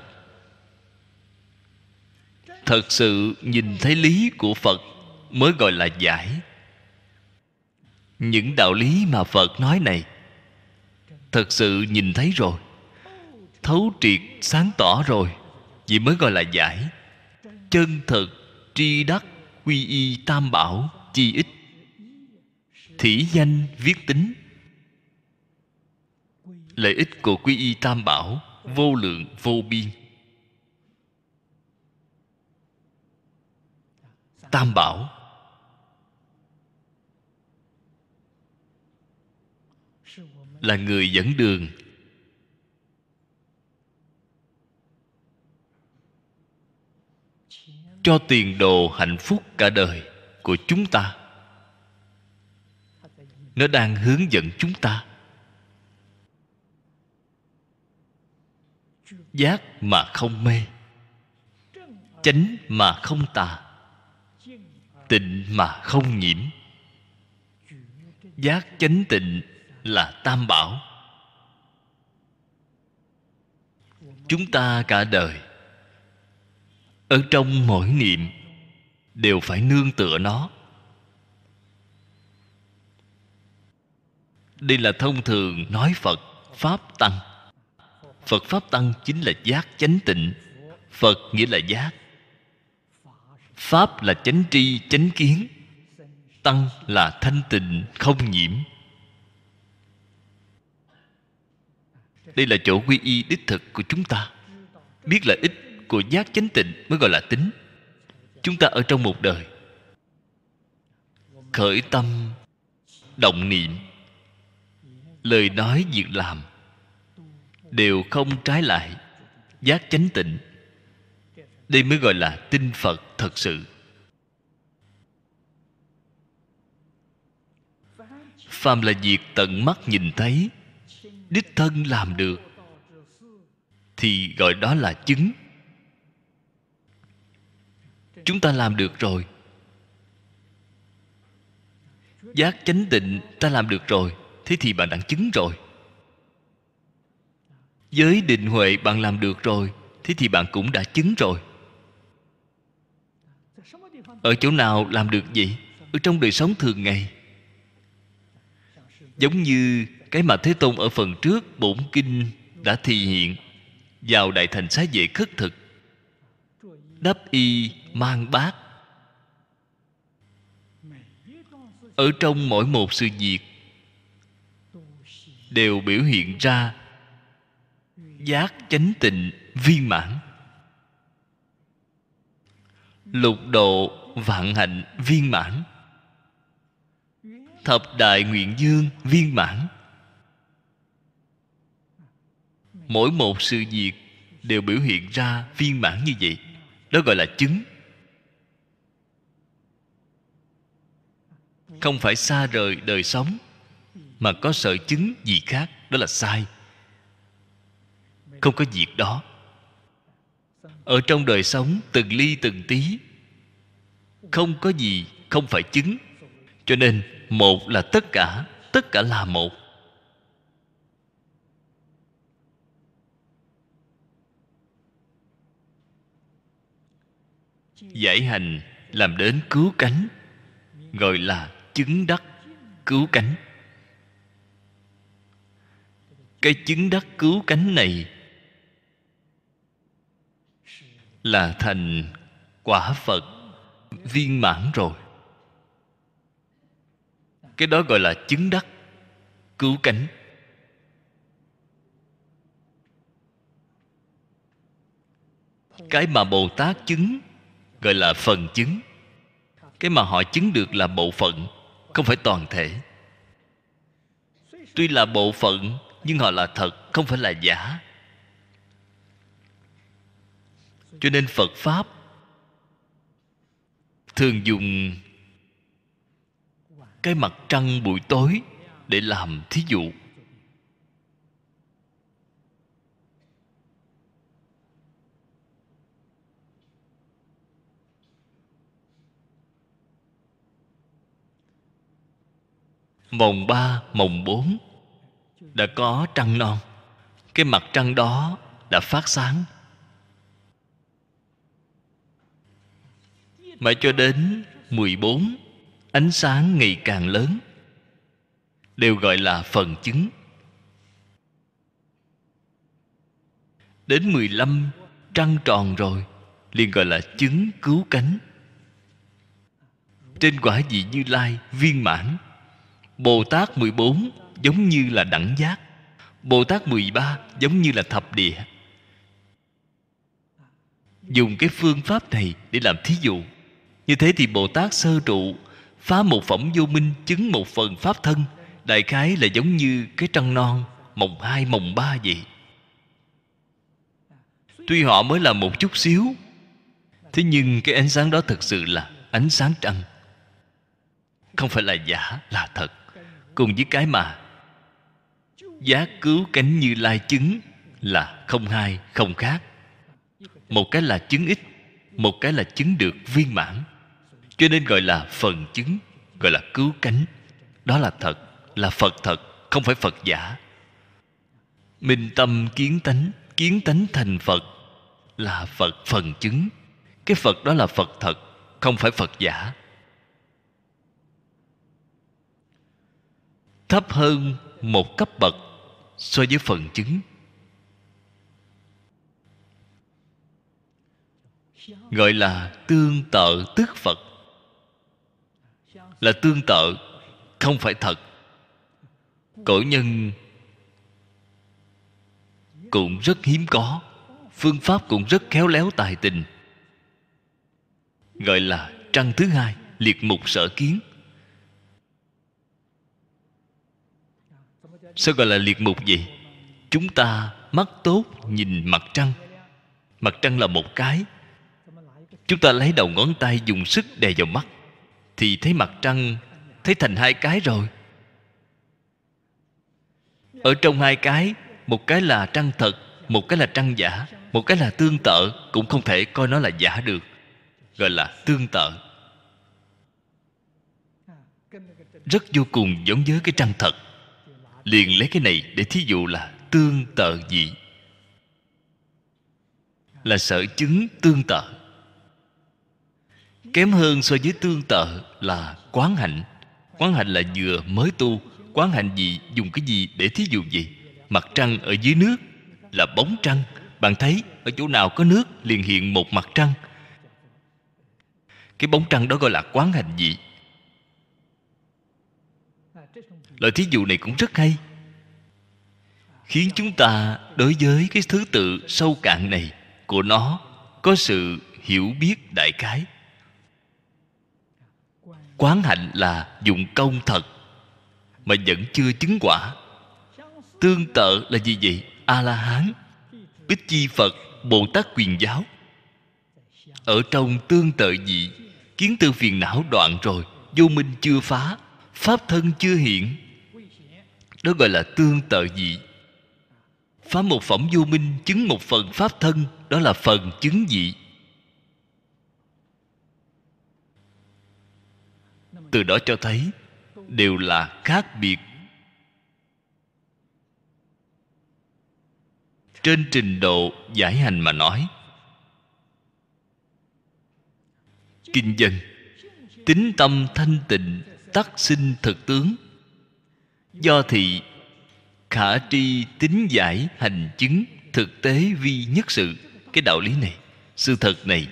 thật sự nhìn thấy lý của Phật mới gọi là giải. Những đạo lý mà Phật nói này thật sự nhìn thấy rồi, thấu triệt sáng tỏ rồi, vậy mới gọi là giải. Chân thực tri đắc quy y tam bảo chi ích, thỉ danh viết tính. Lợi ích của quy y tam bảo vô lượng vô biên. Tam bảo là người dẫn đường, cho tiền đồ hạnh phúc cả đời của chúng ta. Nó đang hướng dẫn chúng ta. Giác mà không mê, chánh mà không tà, tịnh mà không nhiễm. Giác chánh tịnh là tam bảo. Chúng ta cả đời ở trong mỗi niệm đều phải nương tựa nó. Đây là thông thường nói Phật Pháp Tăng. Phật Pháp Tăng chính là giác chánh tịnh. Phật nghĩa là giác, Pháp là chánh tri chánh kiến, Tăng là thanh tịnh không nhiễm. Đây là chỗ quy y đích thực của chúng ta. Biết lợi ích của giác chánh tịnh mới gọi là tín. Chúng ta ở trong một đời khởi tâm động niệm lời nói việc làm đều không trái lại giác chánh tịnh. Đây mới gọi là tin Phật thật sự. Phàm là việc tận mắt nhìn thấy, đích thân làm được, thì gọi đó là chứng. Chúng ta làm được rồi. Giác chánh tịnh ta làm được rồi, thế thì bạn đã chứng rồi. Giới định huệ bạn làm được rồi, thế thì bạn cũng đã chứng rồi. Ở chỗ nào làm được vậy? Ở trong đời sống thường ngày. Giống như cái mà Thế Tôn ở phần trước bổn kinh đã thị hiện, vào đại thành xá vệ khất thực, đắp y mang bát. Ở trong mỗi một sự việc đều biểu hiện ra giác chánh tịnh viên mãn, lục độ vạn hạnh viên mãn, thập đại nguyện dương viên mãn. Mỗi một sự việc đều biểu hiện ra viên mãn như vậy. Đó gọi là chứng. Không phải xa rời đời sống mà có sợ chứng gì khác, đó là sai. Không có việc đó. Ở trong đời sống từng ly từng tí, không có gì không phải chứng. Cho nên một là tất cả, tất cả là một. Giải hành làm đến cứu cánh, gọi là chứng đắc cứu cánh. Cái chứng đắc cứu cánh này là thành quả Phật viên mãn rồi. Cái đó gọi là chứng đắc cứu cánh. Cái mà Bồ Tát chứng gọi là phần chứng. Cái mà họ chứng được là bộ phận, không phải toàn thể. Tuy là bộ phận nhưng họ là thật, không phải là giả. Cho nên Phật Pháp thường dùng cái mặt trăng buổi tối để làm thí dụ. Mồng ba, mồng bốn đã có trăng non. Cái mặt trăng đó đã phát sáng. Mãi cho đến mười bốn, ánh sáng ngày càng lớn, đều gọi là phần chứng. Đến mười lăm, trăng tròn rồi, liền gọi là chứng cứu cánh. Trên quả vị Như Lai viên mãn. Bồ Tát mười bốn giống như là đẳng giác. Bồ Tát mười ba giống như là thập địa. Dùng cái phương pháp này để làm thí dụ. Như thế thì Bồ Tát sơ trụ phá một phẩm vô minh, chứng một phần pháp thân, đại khái là giống như cái trăng non mồng hai, mồng ba vậy. Tuy họ mới là một chút xíu, thế nhưng cái ánh sáng đó thực sự là ánh sáng trăng, không phải là giả, là thật. Cùng với cái mà giác cứu cánh Như Lai chứng là không hai, không khác. Một cái là chứng ít, một cái là chứng được viên mãn. Cho nên gọi là phần chứng, gọi là cứu cánh. Đó là thật, là Phật thật, không phải Phật giả. Minh tâm kiến tánh, kiến tánh thành Phật, là Phật phần chứng. Cái Phật đó là Phật thật, không phải Phật giả. Thấp hơn một cấp bậc so với phần chứng, gọi là tương tự tức Phật. Là tương tự, không phải thật. Cổ nhân cũng rất hiếm có, phương pháp cũng rất khéo léo tài tình, gọi là trăng thứ hai, liệt mục sở kiến. Sao gọi là liệt mục vậy? Chúng ta mắt tốt nhìn mặt trăng. Mặt trăng là một cái. Chúng ta lấy đầu ngón tay dùng sức đè vào mắt thì thấy mặt trăng, thấy thành hai cái rồi. Ở trong hai cái, một cái là trăng thật, một cái là trăng giả, một cái là tương tự, cũng không thể coi nó là giả được, gọi là tương tự. Rất vô cùng giống với cái trăng thật. Liền lấy cái này để thí dụ là tương tự gì? Là sở chứng tương tự. Kém hơn so với tương tự là quán hạnh. Quán hạnh là vừa mới tu. Quán hạnh gì? Dùng cái gì để thí dụ gì? Mặt trăng ở dưới nước là bóng trăng. Bạn thấy ở chỗ nào có nước liền hiện một mặt trăng. Cái bóng trăng đó gọi là quán hạnh gì? Lời thí dụ này cũng rất hay, khiến chúng ta đối với cái thứ tự sâu cạn này của nó có sự hiểu biết đại khái. Quán hạnh là dụng công thật mà vẫn chưa chứng quả. Tương tự là gì vậy? A-la-hán, Bích Chi Phật, Bồ Tát Quyền Giáo. Ở trong tương tự gì? Kiến tư phiền não đoạn rồi, vô minh chưa phá, pháp thân chưa hiện. Đó gọi là tương tự dị. Phá một phẩm vô minh, chứng một phần pháp thân, đó là phần chứng dị. Từ đó cho thấy đều là khác biệt. Trên trình độ giải hành mà nói, kinh dân tính tâm thanh tịnh tắc sinh thực tướng, do thị khả tri tính giải hành chứng thực tế vi nhất sự. Cái đạo lý này, sự thật này,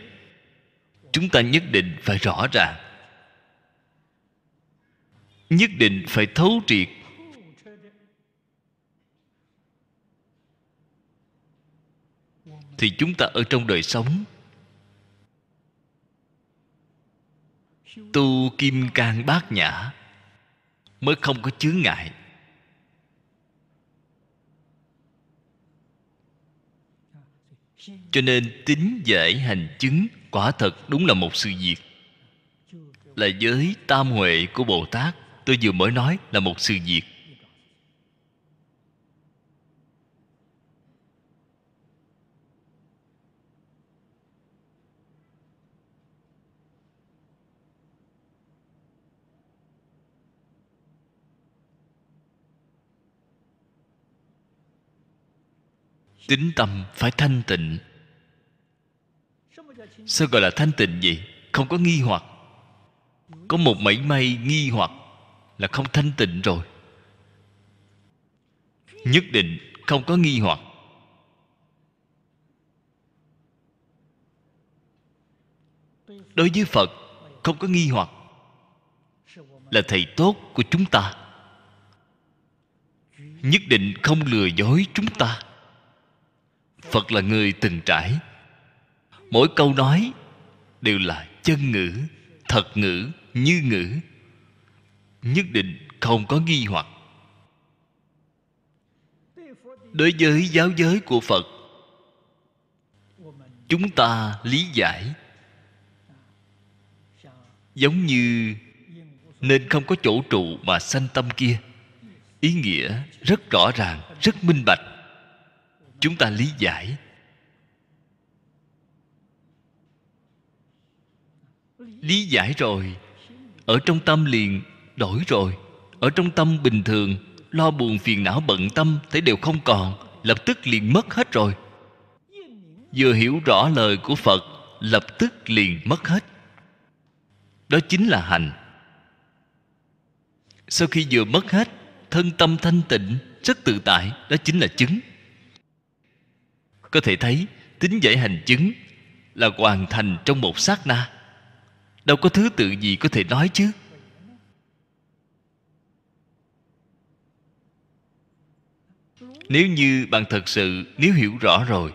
chúng ta nhất định phải rõ ràng, nhất định phải thấu triệt. Thì chúng ta ở trong đời sống tu Kim Cang Bát Nhã mới không có chướng ngại. Cho nên tính giải hành chứng quả thật đúng là một sự việc, là giới tam huệ của Bồ Tát. Tôi vừa mới nói là một sự việc. Tính tâm phải thanh tịnh. Sao gọi là thanh tịnh vậy? Không có nghi hoặc. Có một mảy may nghi hoặc là không thanh tịnh rồi. Nhất định không có nghi hoặc. Đối với Phật không có nghi hoặc, là thầy tốt của chúng ta, nhất định không lừa dối chúng ta. Phật là người từng trải, mỗi câu nói đều là chân ngữ, thật ngữ, như ngữ, nhất định không có nghi hoặc. Đối với giáo giới của Phật, chúng ta lý giải giống như nên không có chỗ trụ mà sanh tâm kia, ý nghĩa rất rõ ràng, rất minh bạch. Chúng ta lý giải, lý giải rồi, ở trong tâm liền đổi rồi. Ở trong tâm bình thường, lo buồn phiền não bận tâm thấy đều không còn, lập tức liền mất hết rồi. Vừa hiểu rõ lời của Phật, lập tức liền mất hết. Đó chính là hành. Sau khi vừa mất hết, thân tâm thanh tịnh, rất tự tại, đó chính là chứng. Có thể thấy tính giải hành chứng là hoàn thành trong một sát na. Đâu có thứ tự gì có thể nói chứ. Nếu như bạn thật sự, nếu hiểu rõ rồi,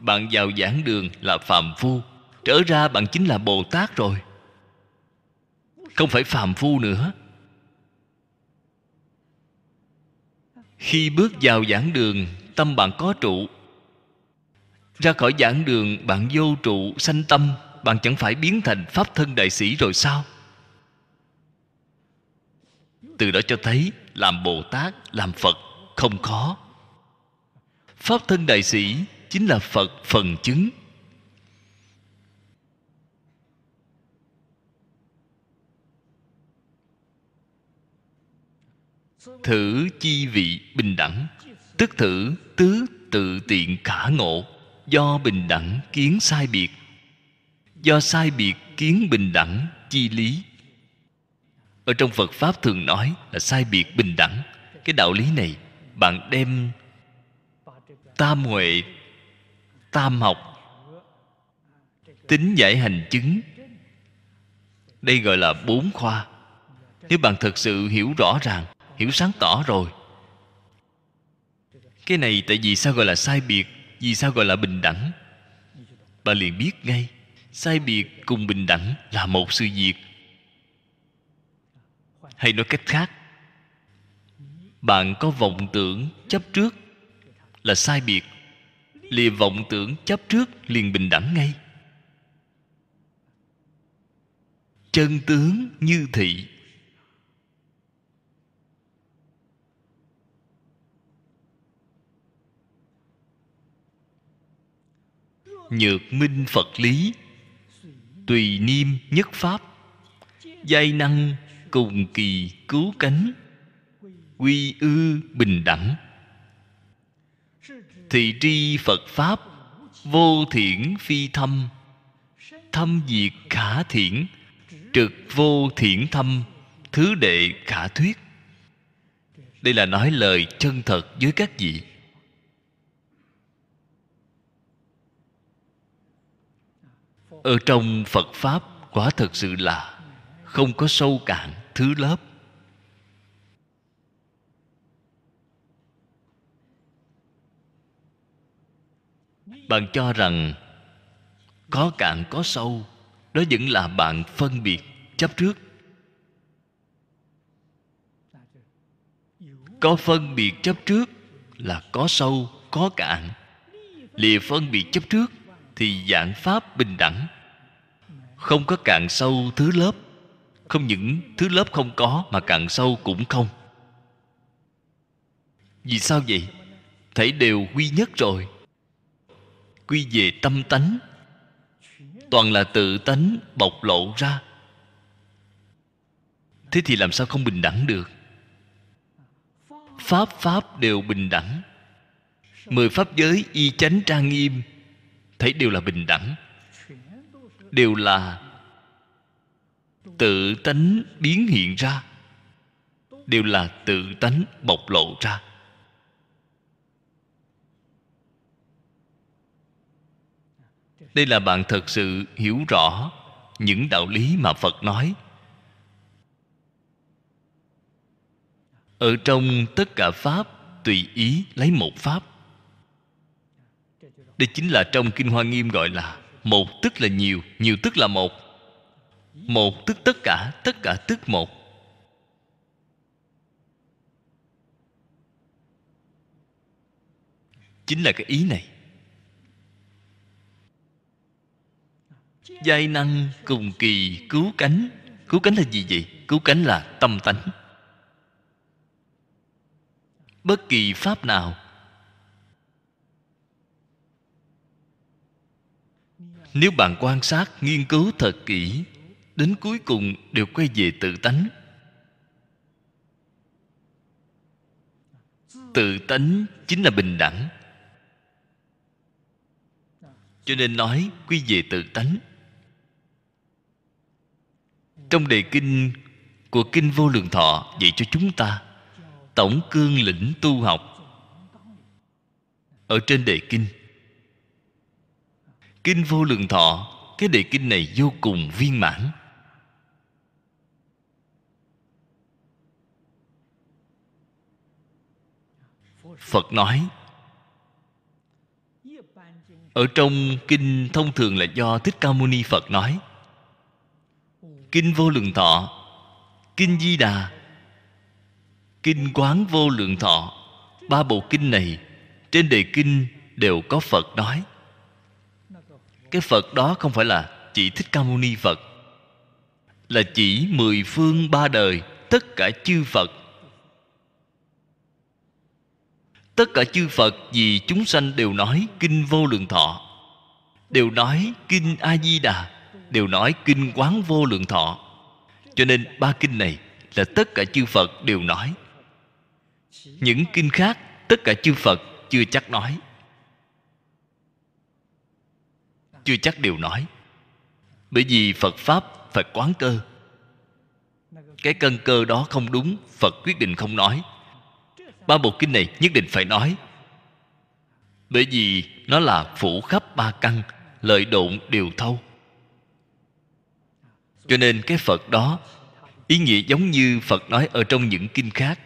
bạn vào giảng đường là phàm phu, trở ra bạn chính là Bồ Tát rồi, không phải phàm phu nữa. Khi bước vào giảng đường, tâm bạn có trụ. Ra khỏi giảng đường, bạn vô trụ, sanh tâm. Bạn chẳng phải biến thành Pháp Thân Đại Sĩ rồi sao? Từ đó cho thấy làm Bồ Tát, làm Phật không khó. Pháp Thân Đại Sĩ chính là Phật phần chứng. Thử chi vị bình đẳng, tức thử tứ tự tiện khả ngộ. Do bình đẳng kiến sai biệt, do sai biệt kiến bình đẳng chi lý. Ở trong Phật Pháp thường nói là sai biệt bình đẳng. Cái đạo lý này bạn đem tam huệ, tam học, tính giải hành chứng, đây gọi là bốn khoa. Nếu bạn thật sự hiểu rõ ràng, hiểu sáng tỏ rồi, cái này tại vì sao gọi là sai biệt, vì sao gọi là bình đẳng, bạn liền biết ngay. Sai biệt cùng bình đẳng là một sự việc. Hay nói cách khác, bạn có vọng tưởng chấp trước là sai biệt, liền vọng tưởng chấp trước liền bình đẳng ngay. Chân tướng như thị. Nhược minh Phật lý, tùy niêm nhất pháp, giai năng cùng kỳ cứu cánh, quy ư bình đẳng. Thị tri Phật Pháp, vô thiển phi thâm, thâm diệt khả thiển, trực vô thiển thâm, thứ đệ khả thuyết. Đây là nói lời chân thật với các vị. Ở trong Phật Pháp quả thật sự là không có sâu cạn thứ lớp. Bạn cho rằng có cạn có sâu, đó vẫn là bạn phân biệt chấp trước. Có phân biệt chấp trước là có sâu, có cạn. Lìa phân biệt chấp trước thì dạng pháp bình đẳng, không có cạn sâu thứ lớp. Không những thứ lớp không có mà cạn sâu cũng không. Vì sao vậy? Thể đều quy nhất rồi, quy về tâm tánh. Toàn là tự tánh bộc lộ ra. Thế thì làm sao không bình đẳng được? Pháp Pháp đều bình đẳng. Mười Pháp giới y chánh trang nghiêm, thấy đều là bình đẳng, đều là tự tánh biến hiện ra, đều là tự tánh bộc lộ ra. Đây là bạn thật sự hiểu rõ những đạo lý mà Phật nói. Ở trong tất cả Pháp, tùy ý lấy một Pháp. Đây chính là trong Kinh Hoa Nghiêm gọi là một tức là nhiều, nhiều tức là một. Một tức tất cả, tất cả tức một. Chính là cái ý này. Giai năng cùng kỳ cứu cánh. Cứu cánh là gì vậy? Cứu cánh là tâm tánh. Bất kỳ Pháp nào, nếu bạn quan sát, nghiên cứu thật kỹ, đến cuối cùng đều quay về tự tánh. Tự tánh chính là bình đẳng. Cho nên nói quy về tự tánh. Trong đề kinh của Kinh Vô Lượng Thọ dạy cho chúng ta tổng cương lĩnh tu học. Ở trên đề kinh Kinh Vô Lượng Thọ, cái đề kinh này vô cùng viên mãn. Phật nói, ở trong kinh thông thường là do Thích Ca Mâu Ni Phật nói. Kinh Vô Lượng Thọ, Kinh Di Đà, Kinh Quán Vô Lượng Thọ, Ba bộ kinh này, trên đề kinh đều có Phật nói. Cái Phật đó không phải là chỉ Thích Ca Mâu Ni Phật, là chỉ mười phương ba đời, tất cả chư Phật. Tất cả chư Phật vì chúng sanh đều nói Kinh Vô Lượng Thọ, đều nói Kinh A Di Đà, đều nói Kinh Quán Vô Lượng Thọ. Cho nên ba kinh này là tất cả chư Phật đều nói. Những kinh khác tất cả chư Phật chưa chắc nói, chưa chắc đều nói. Bởi vì Phật Pháp phải quán cơ. Cái căn cơ đó không đúng, Phật quyết định không nói. Ba bộ kinh này nhất định phải nói, bởi vì nó là phủ khắp ba căn, lợi độn đều thâu. Cho nên cái Phật đó ý nghĩa giống như Phật nói ở trong những kinh khác.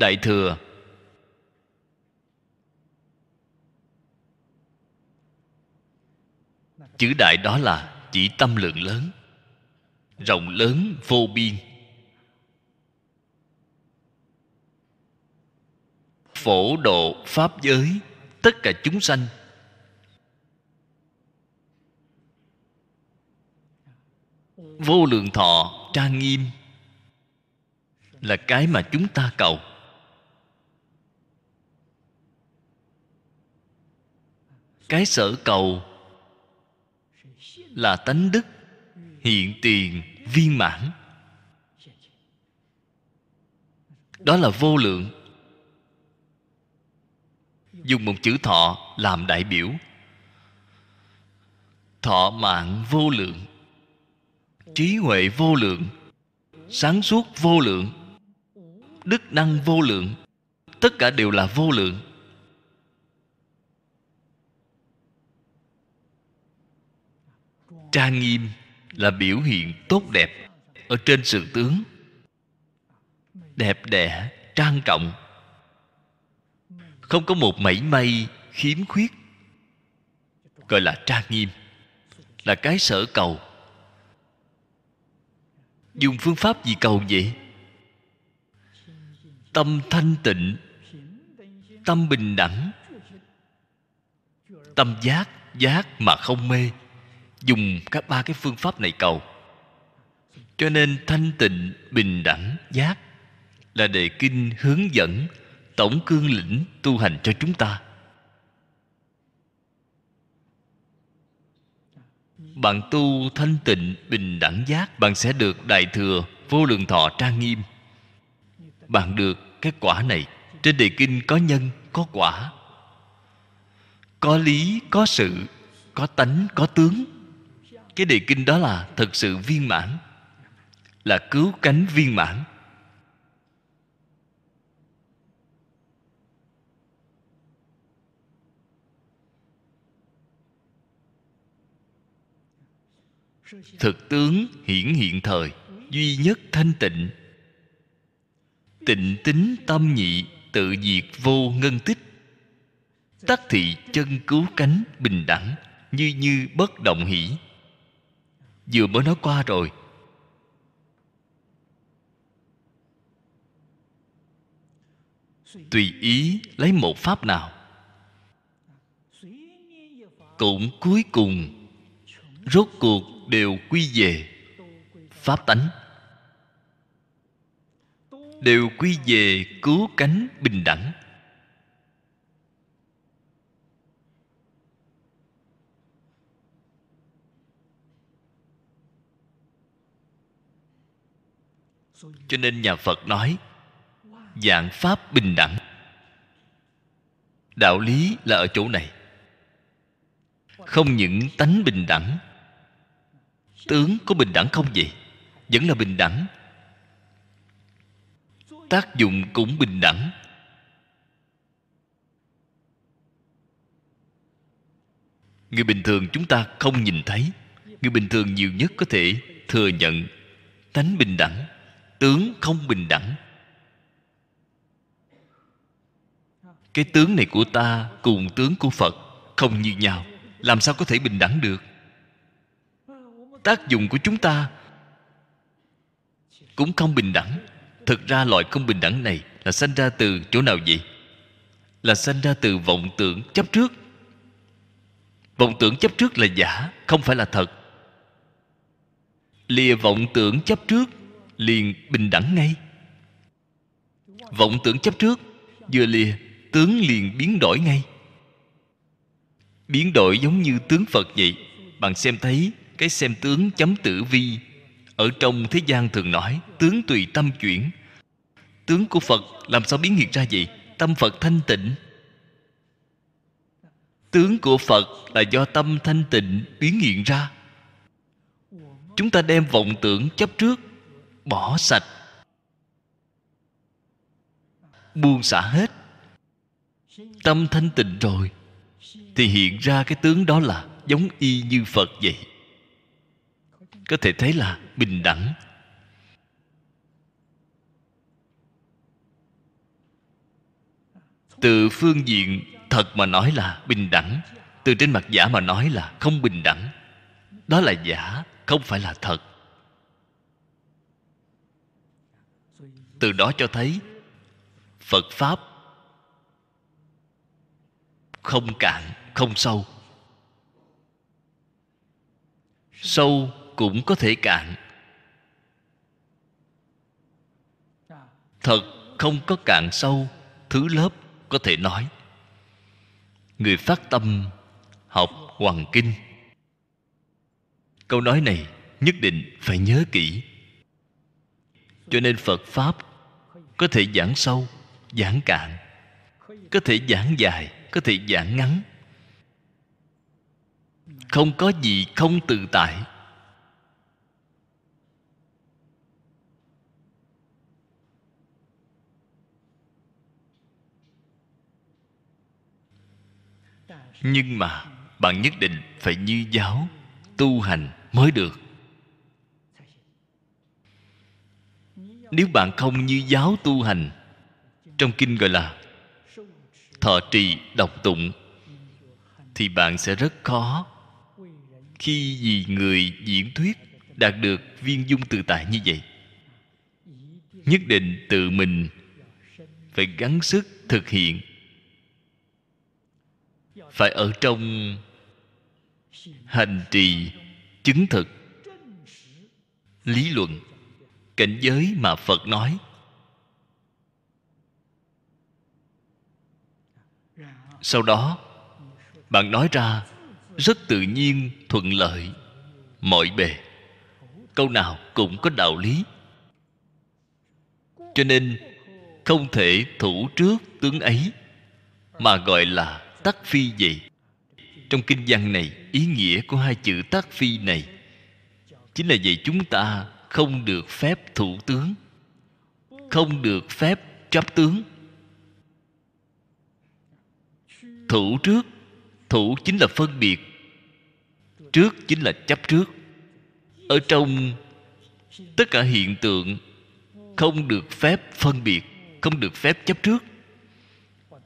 Đại Thừa chữ đại đó là chỉ tâm lượng lớn, rộng lớn vô biên. Phổ độ pháp giới tất cả chúng sanh, vô lượng thọ trang nghiêm là cái mà chúng ta cầu. Cái sở cầu là tánh đức hiện tiền viên mãn, đó là vô lượng. Dùng một chữ thọ làm đại biểu, thọ mạng vô lượng, trí huệ vô lượng, sáng suốt vô lượng, đức năng vô lượng, tất cả đều là vô lượng. Trang nghiêm là biểu hiện tốt đẹp ở trên sự tướng, đẹp đẽ trang trọng, không có một mảy may khiếm khuyết, gọi là trang nghiêm, là cái sở cầu. Dùng phương pháp gì cầu vậy? Tâm thanh tịnh, tâm bình đẳng, tâm giác, giác mà không mê. Dùng các ba cái phương pháp này cầu. Cho nên thanh tịnh, bình đẳng, giác là đề kinh hướng dẫn tổng cương lĩnh tu hành cho chúng ta. Bạn tu thanh tịnh, bình đẳng, giác, bạn sẽ được đại thừa, vô lượng thọ trang nghiêm. Bạn được cái quả này. Trên đề kinh có nhân, có quả, có lý, có sự, có tánh, có tướng. Cái đề kinh đó là thật sự viên mãn, là cứu cánh viên mãn. Thực tướng hiển hiện thời, duy nhất thanh tịnh, tịnh tính tâm nhị, tự diệt vô ngân tích, tác thị chân cứu cánh bình đẳng, như như bất động hỷ. Vừa mới nói qua rồi. Tùy ý lấy một pháp nào cũng cuối cùng rốt cuộc đều quy về pháp tánh, đều quy về cứu cánh bình đẳng. Cho nên nhà Phật nói vạn pháp bình đẳng. Đạo lý là ở chỗ này. Không những tánh bình đẳng, tướng có bình đẳng không vậy? Vẫn là bình đẳng. Tác dụng cũng bình đẳng. Người bình thường chúng ta không nhìn thấy. Người bình thường nhiều nhất có thể thừa nhận tánh bình đẳng, tướng không bình đẳng. Cái tướng này của ta cùng tướng của Phật không như nhau, làm sao có thể bình đẳng được? Tác dụng của chúng ta cũng không bình đẳng. Thực ra loại không bình đẳng này là sanh ra từ chỗ nào vậy? Là sanh ra từ vọng tưởng chấp trước. Vọng tưởng chấp trước là giả, không phải là thật. Lìa vọng tưởng chấp trước liền bình đẳng ngay. Vọng tưởng chấp trước vừa lìa, tướng liền biến đổi ngay. Biến đổi giống như tướng Phật vậy. Bạn xem thấy cái xem tướng chấm tử vi, ở trong thế gian thường nói tướng tùy tâm chuyển. Tướng của Phật làm sao biến hiện ra vậy? Tâm Phật thanh tịnh. Tướng của Phật là do tâm thanh tịnh biến hiện ra. Chúng ta đem vọng tưởng chấp trước bỏ sạch, buông xả hết, tâm thanh tịnh rồi thì hiện ra cái tướng đó là giống y như Phật vậy. Có thể thấy là bình đẳng. Từ phương diện thật mà nói là bình đẳng, từ trên mặt giả mà nói là không bình đẳng. Đó là giả, không phải là thật. Từ đó cho thấy Phật Pháp không cạn, không sâu. Sâu cũng có thể cạn. Thật không có cạn sâu, thứ lớp có thể nói. Người phát tâm học Hoằng Kinh, câu nói này nhất định phải nhớ kỹ. Cho nên Phật Pháp có thể giảng sâu, giảng cạn, có thể giảng dài, có thể giảng ngắn, không có gì không tự tại. Nhưng mà bạn nhất định phải như giáo tu hành mới được. Nếu bạn không như giáo tu hành, trong kinh gọi là thọ trì đọc tụng, thì bạn sẽ rất khó khi vì người diễn thuyết đạt được viên dung tự tại như vậy. Nhất định tự mình phải gắng sức thực hiện, phải ở trong hành trì chứng thực lý luận cảnh giới mà Phật nói. Sau đó bạn nói ra rất tự nhiên, thuận lợi mọi bề, câu nào cũng có đạo lý. Cho nên không thể thủ trước tướng ấy, mà gọi là tác phi vậy. Trong kinh văn này, ý nghĩa của hai chữ tác phi này chính là vậy. Chúng ta không được phép thủ tướng, không được phép chấp tướng. Thủ trước, thủ chính là phân biệt, trước chính là chấp trước. Ở trong tất cả hiện tượng không được phép phân biệt, không được phép chấp trước.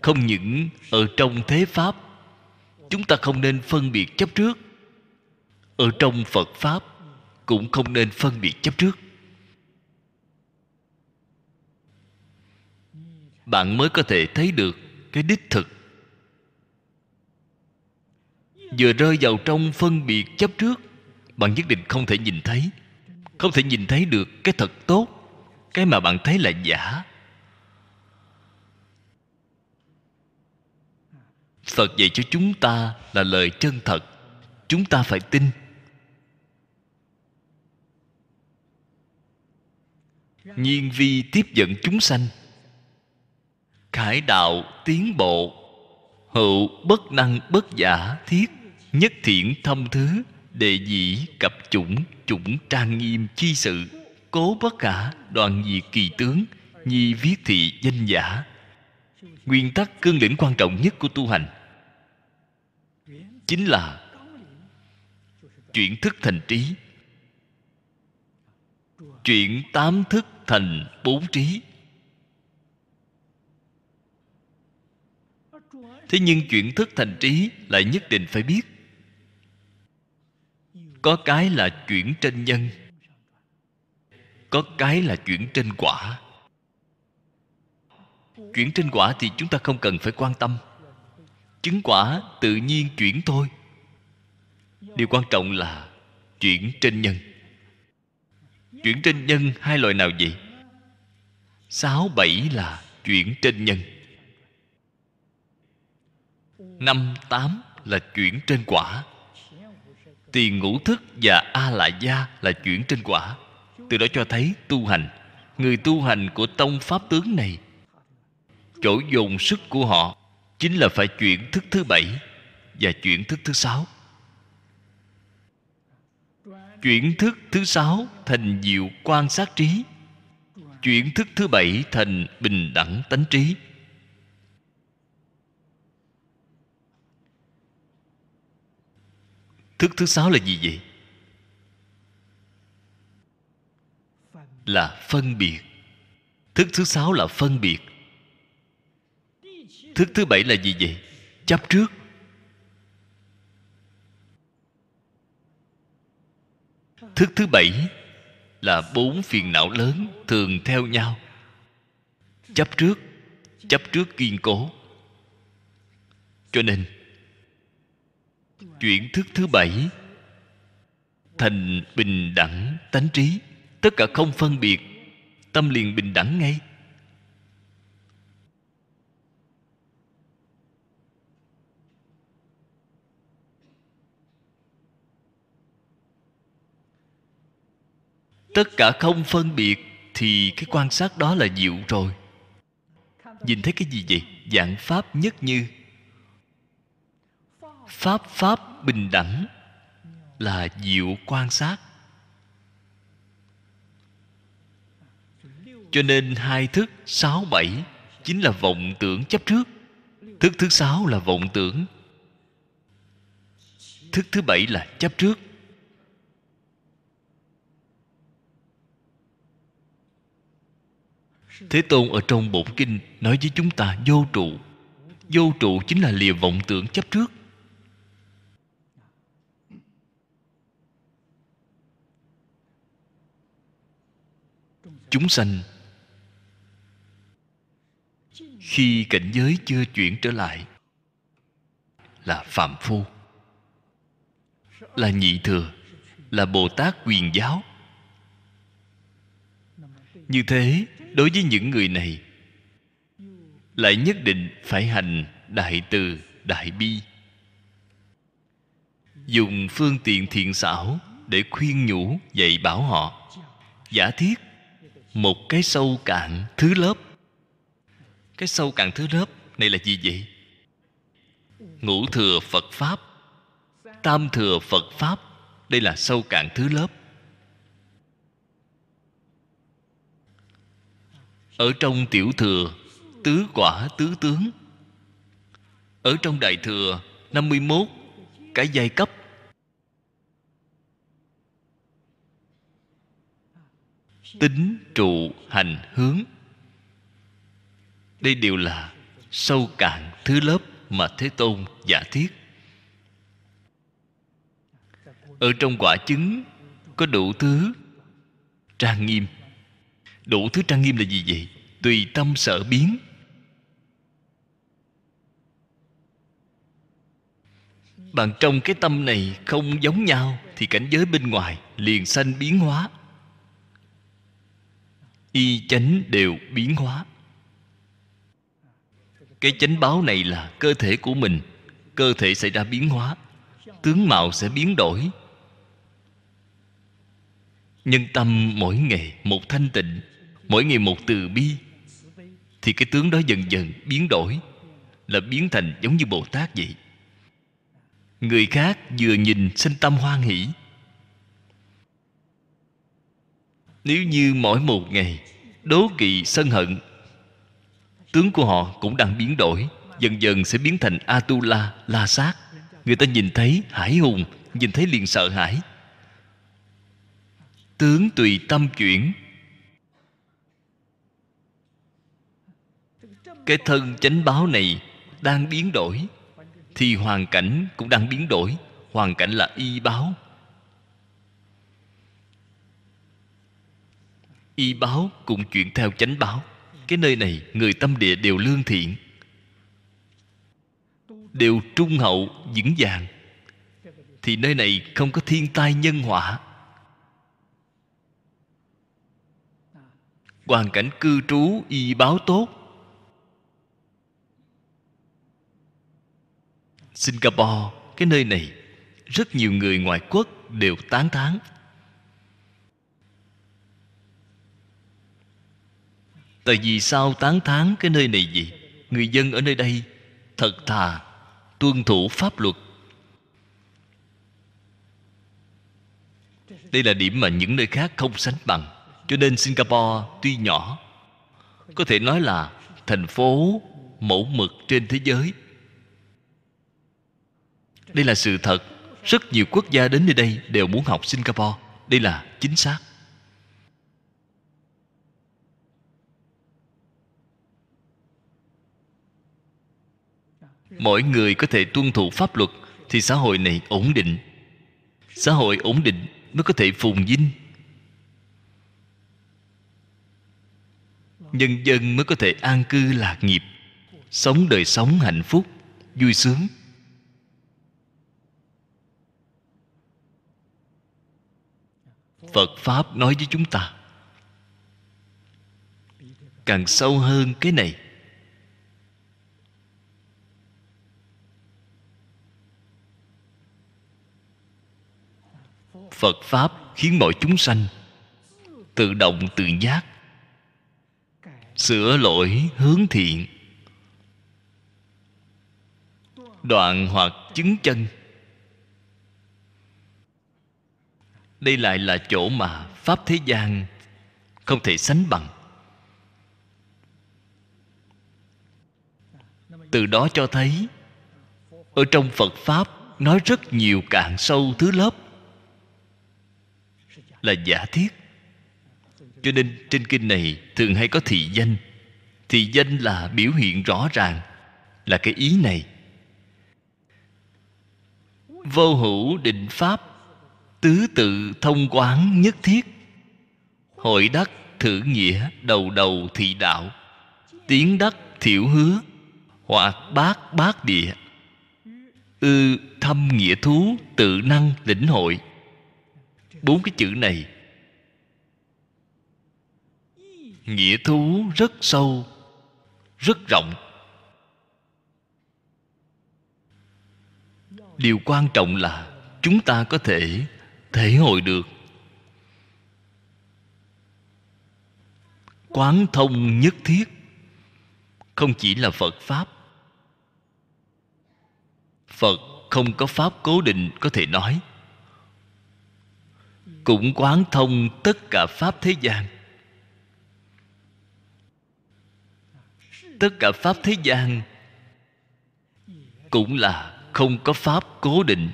Không những ở trong thế Pháp, chúng ta không nên phân biệt chấp trước. Ở trong Phật Pháp cũng không nên phân biệt chấp trước. Bạn mới có thể thấy được cái đích thực. Vừa rơi vào trong phân biệt chấp trước, bạn nhất định không thể nhìn thấy, không thể nhìn thấy được cái thật tốt. Cái mà bạn thấy là giả. Phật dạy cho chúng ta là lời chân thật, chúng ta phải tin. Nhiên vi tiếp dẫn chúng sanh, khải đạo tiến bộ, hữu bất năng bất giả thiết, nhất thiện thâm thứ, đệ dĩ cập chủng, chủng trang nghiêm chi sự, cố bất khả đoàn diệt kỳ tướng, nhi viết thị danh giả. Nguyên tắc cương lĩnh quan trọng nhất của tu hành chính là chuyển thức thành trí, chuyển tám thức thành bốn trí. Thế nhưng chuyển thức thành trí lại nhất định phải biết. Có cái là chuyển trên nhân, có cái là chuyển trên quả. Chuyển trên quả thì chúng ta không cần phải quan tâm, chứng quả tự nhiên chuyển thôi. Điều quan trọng là chuyển trên nhân. Chuyển trên nhân hai loại nào vậy? Sáu bảy là chuyển trên nhân, năm tám là chuyển trên quả. Tiền ngũ thức và A-la-gia là chuyển trên quả. Từ đó cho thấy tu hành, người tu hành của tông pháp tướng này, chỗ dồn sức của họ chính là phải chuyển thức thứ bảy và chuyển thức thứ sáu. Chuyển thức thứ sáu thành diệu quan sát trí, chuyển thức thứ bảy thành bình đẳng tánh trí. Thức thứ sáu là gì vậy? Là phân biệt. Thức thứ sáu là phân biệt. Thức thứ bảy là gì vậy? Chấp trước. Thức thứ bảy là bốn phiền não lớn thường theo nhau. Chấp trước, chấp trước kiên cố. Cho nên chuyển thức thứ bảy thành bình đẳng tánh trí. Tất cả không phân biệt, tâm liền bình đẳng ngay. Tất cả không phân biệt thì cái quan sát đó là diệu rồi. Nhìn thấy cái gì vậy? Dạng pháp nhất như. Pháp pháp bình đẳng là diệu quan sát. Cho nên hai thức sáu bảy chính là vọng tưởng chấp trước. Thức thứ sáu là vọng tưởng, thức thứ bảy là chấp trước. Thế Tôn ở trong bổn kinh nói với chúng ta vô trụ. Vô trụ chính là lìa vọng tưởng chấp trước. Chúng sanh khi cảnh giới chưa chuyển trở lại là phàm phu, là nhị thừa, là Bồ Tát quyền giáo. Như thế, đối với những người này lại nhất định phải hành đại từ, đại bi, dùng phương tiện thiện xảo để khuyên nhủ dạy bảo họ. Giả thiết một cái sâu cạn thứ lớp. Cái sâu cạn thứ lớp này là gì vậy? Ngũ thừa Phật Pháp, tam thừa Phật Pháp. Đây là sâu cạn thứ lớp. Ở trong tiểu thừa, tứ quả tứ tướng. Ở trong đại thừa, năm mươi mốt cái giai cấp. Tính, trụ, hành, hướng. Đây đều là sâu cạn thứ lớp mà Thế Tôn giả thiết. Ở trong quả chứng có đủ thứ trang nghiêm. Đủ thứ trang nghiêm là gì vậy? Tùy tâm sở biến. Bạn trong cái tâm này không giống nhau thì cảnh giới bên ngoài liền sanh biến hóa. Y chánh đều biến hóa. Cái chánh báo này là cơ thể của mình. Cơ thể xảy ra biến hóa, tướng mạo sẽ biến đổi. Nhân tâm mỗi ngày một thanh tịnh, mỗi ngày một từ bi, thì cái tướng đó dần dần biến đổi, là biến thành giống như Bồ Tát vậy. Người khác vừa nhìn sinh tâm hoan hỷ. Nếu như mỗi một ngày đố kỵ sân hận, tướng của họ cũng đang biến đổi, dần dần sẽ biến thành Atula, La Sát. Người ta nhìn thấy hải hùng, nhìn thấy liền sợ hãi. Tướng tùy tâm chuyển. Cái thân chánh báo này đang biến đổi thì hoàn cảnh cũng đang biến đổi. Hoàn cảnh là y báo. y báo cũng chuyển theo chánh báo. Cái nơi này người tâm địa đều lương thiện, đều trung hậu vững vàng, thì nơi này không có thiên tai nhân họa. Hoàn cảnh cư trú y báo tốt. Singapore, cái nơi này rất nhiều người ngoại quốc đều tán thán. Tại vì sao tán thán cái nơi này vậy? Người dân ở nơi đây thật thà, tuân thủ pháp luật. Đây là điểm mà những nơi khác không sánh bằng. Cho nên Singapore tuy nhỏ, có thể nói là thành phố mẫu mực trên thế giới. Đây là sự thật. Rất nhiều quốc gia đến nơi đây đều muốn học Singapore. Đây là chính xác. Mỗi người có thể tuân thủ pháp luật thì xã hội này ổn định. Xã hội ổn định mới có thể phồn vinh. Nhân dân mới có thể an cư lạc nghiệp, sống đời sống hạnh phúc, vui sướng. Phật Pháp nói với chúng ta càng sâu hơn cái này. Phật Pháp khiến mọi chúng sanh tự động tự giác sửa lỗi hướng thiện, đoạn hoặc chứng chân. Đây lại là chỗ mà Pháp thế gian không thể sánh bằng. Từ đó cho thấy ở trong Phật Pháp nói rất nhiều cạn sâu thứ lớp là giả thiết. Cho nên trên kinh này thường hay có thị danh. Thị danh là biểu hiện rõ ràng, là cái ý này. Vô hữu định pháp, tứ tự thông quán nhất thiết, hội đắc thử nghĩa, đầu đầu thị đạo, tiến đắc thiểu hứa, hoặc bát bát địa, ư thâm nghĩa thú, tự năng lĩnh hội. Bốn cái chữ này nghĩa thú rất sâu, rất rộng. Điều quan trọng là chúng ta có thể thể hội được, quán thông nhất thiết. Không chỉ là Phật Pháp, Phật không có Pháp cố định có thể nói, cũng quán thông tất cả Pháp thế gian. Tất cả Pháp thế gian cũng là không có Pháp cố định.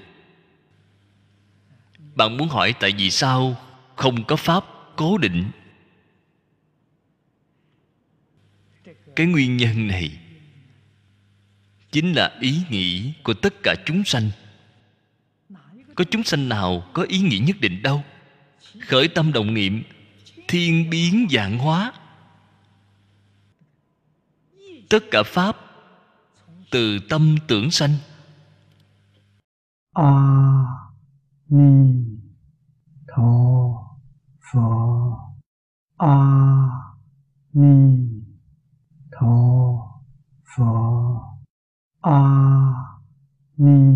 Bạn muốn hỏi tại vì sao không có Pháp cố định? Cái nguyên nhân này chính là ý nghĩ của tất cả chúng sanh. Có chúng sanh nào có ý nghĩ nhất định đâu. Khởi tâm động niệm, thiên biến vạn hóa. Tất cả Pháp từ tâm tưởng sanh. A Di Đà Phật, A Di Đà Phật, A Di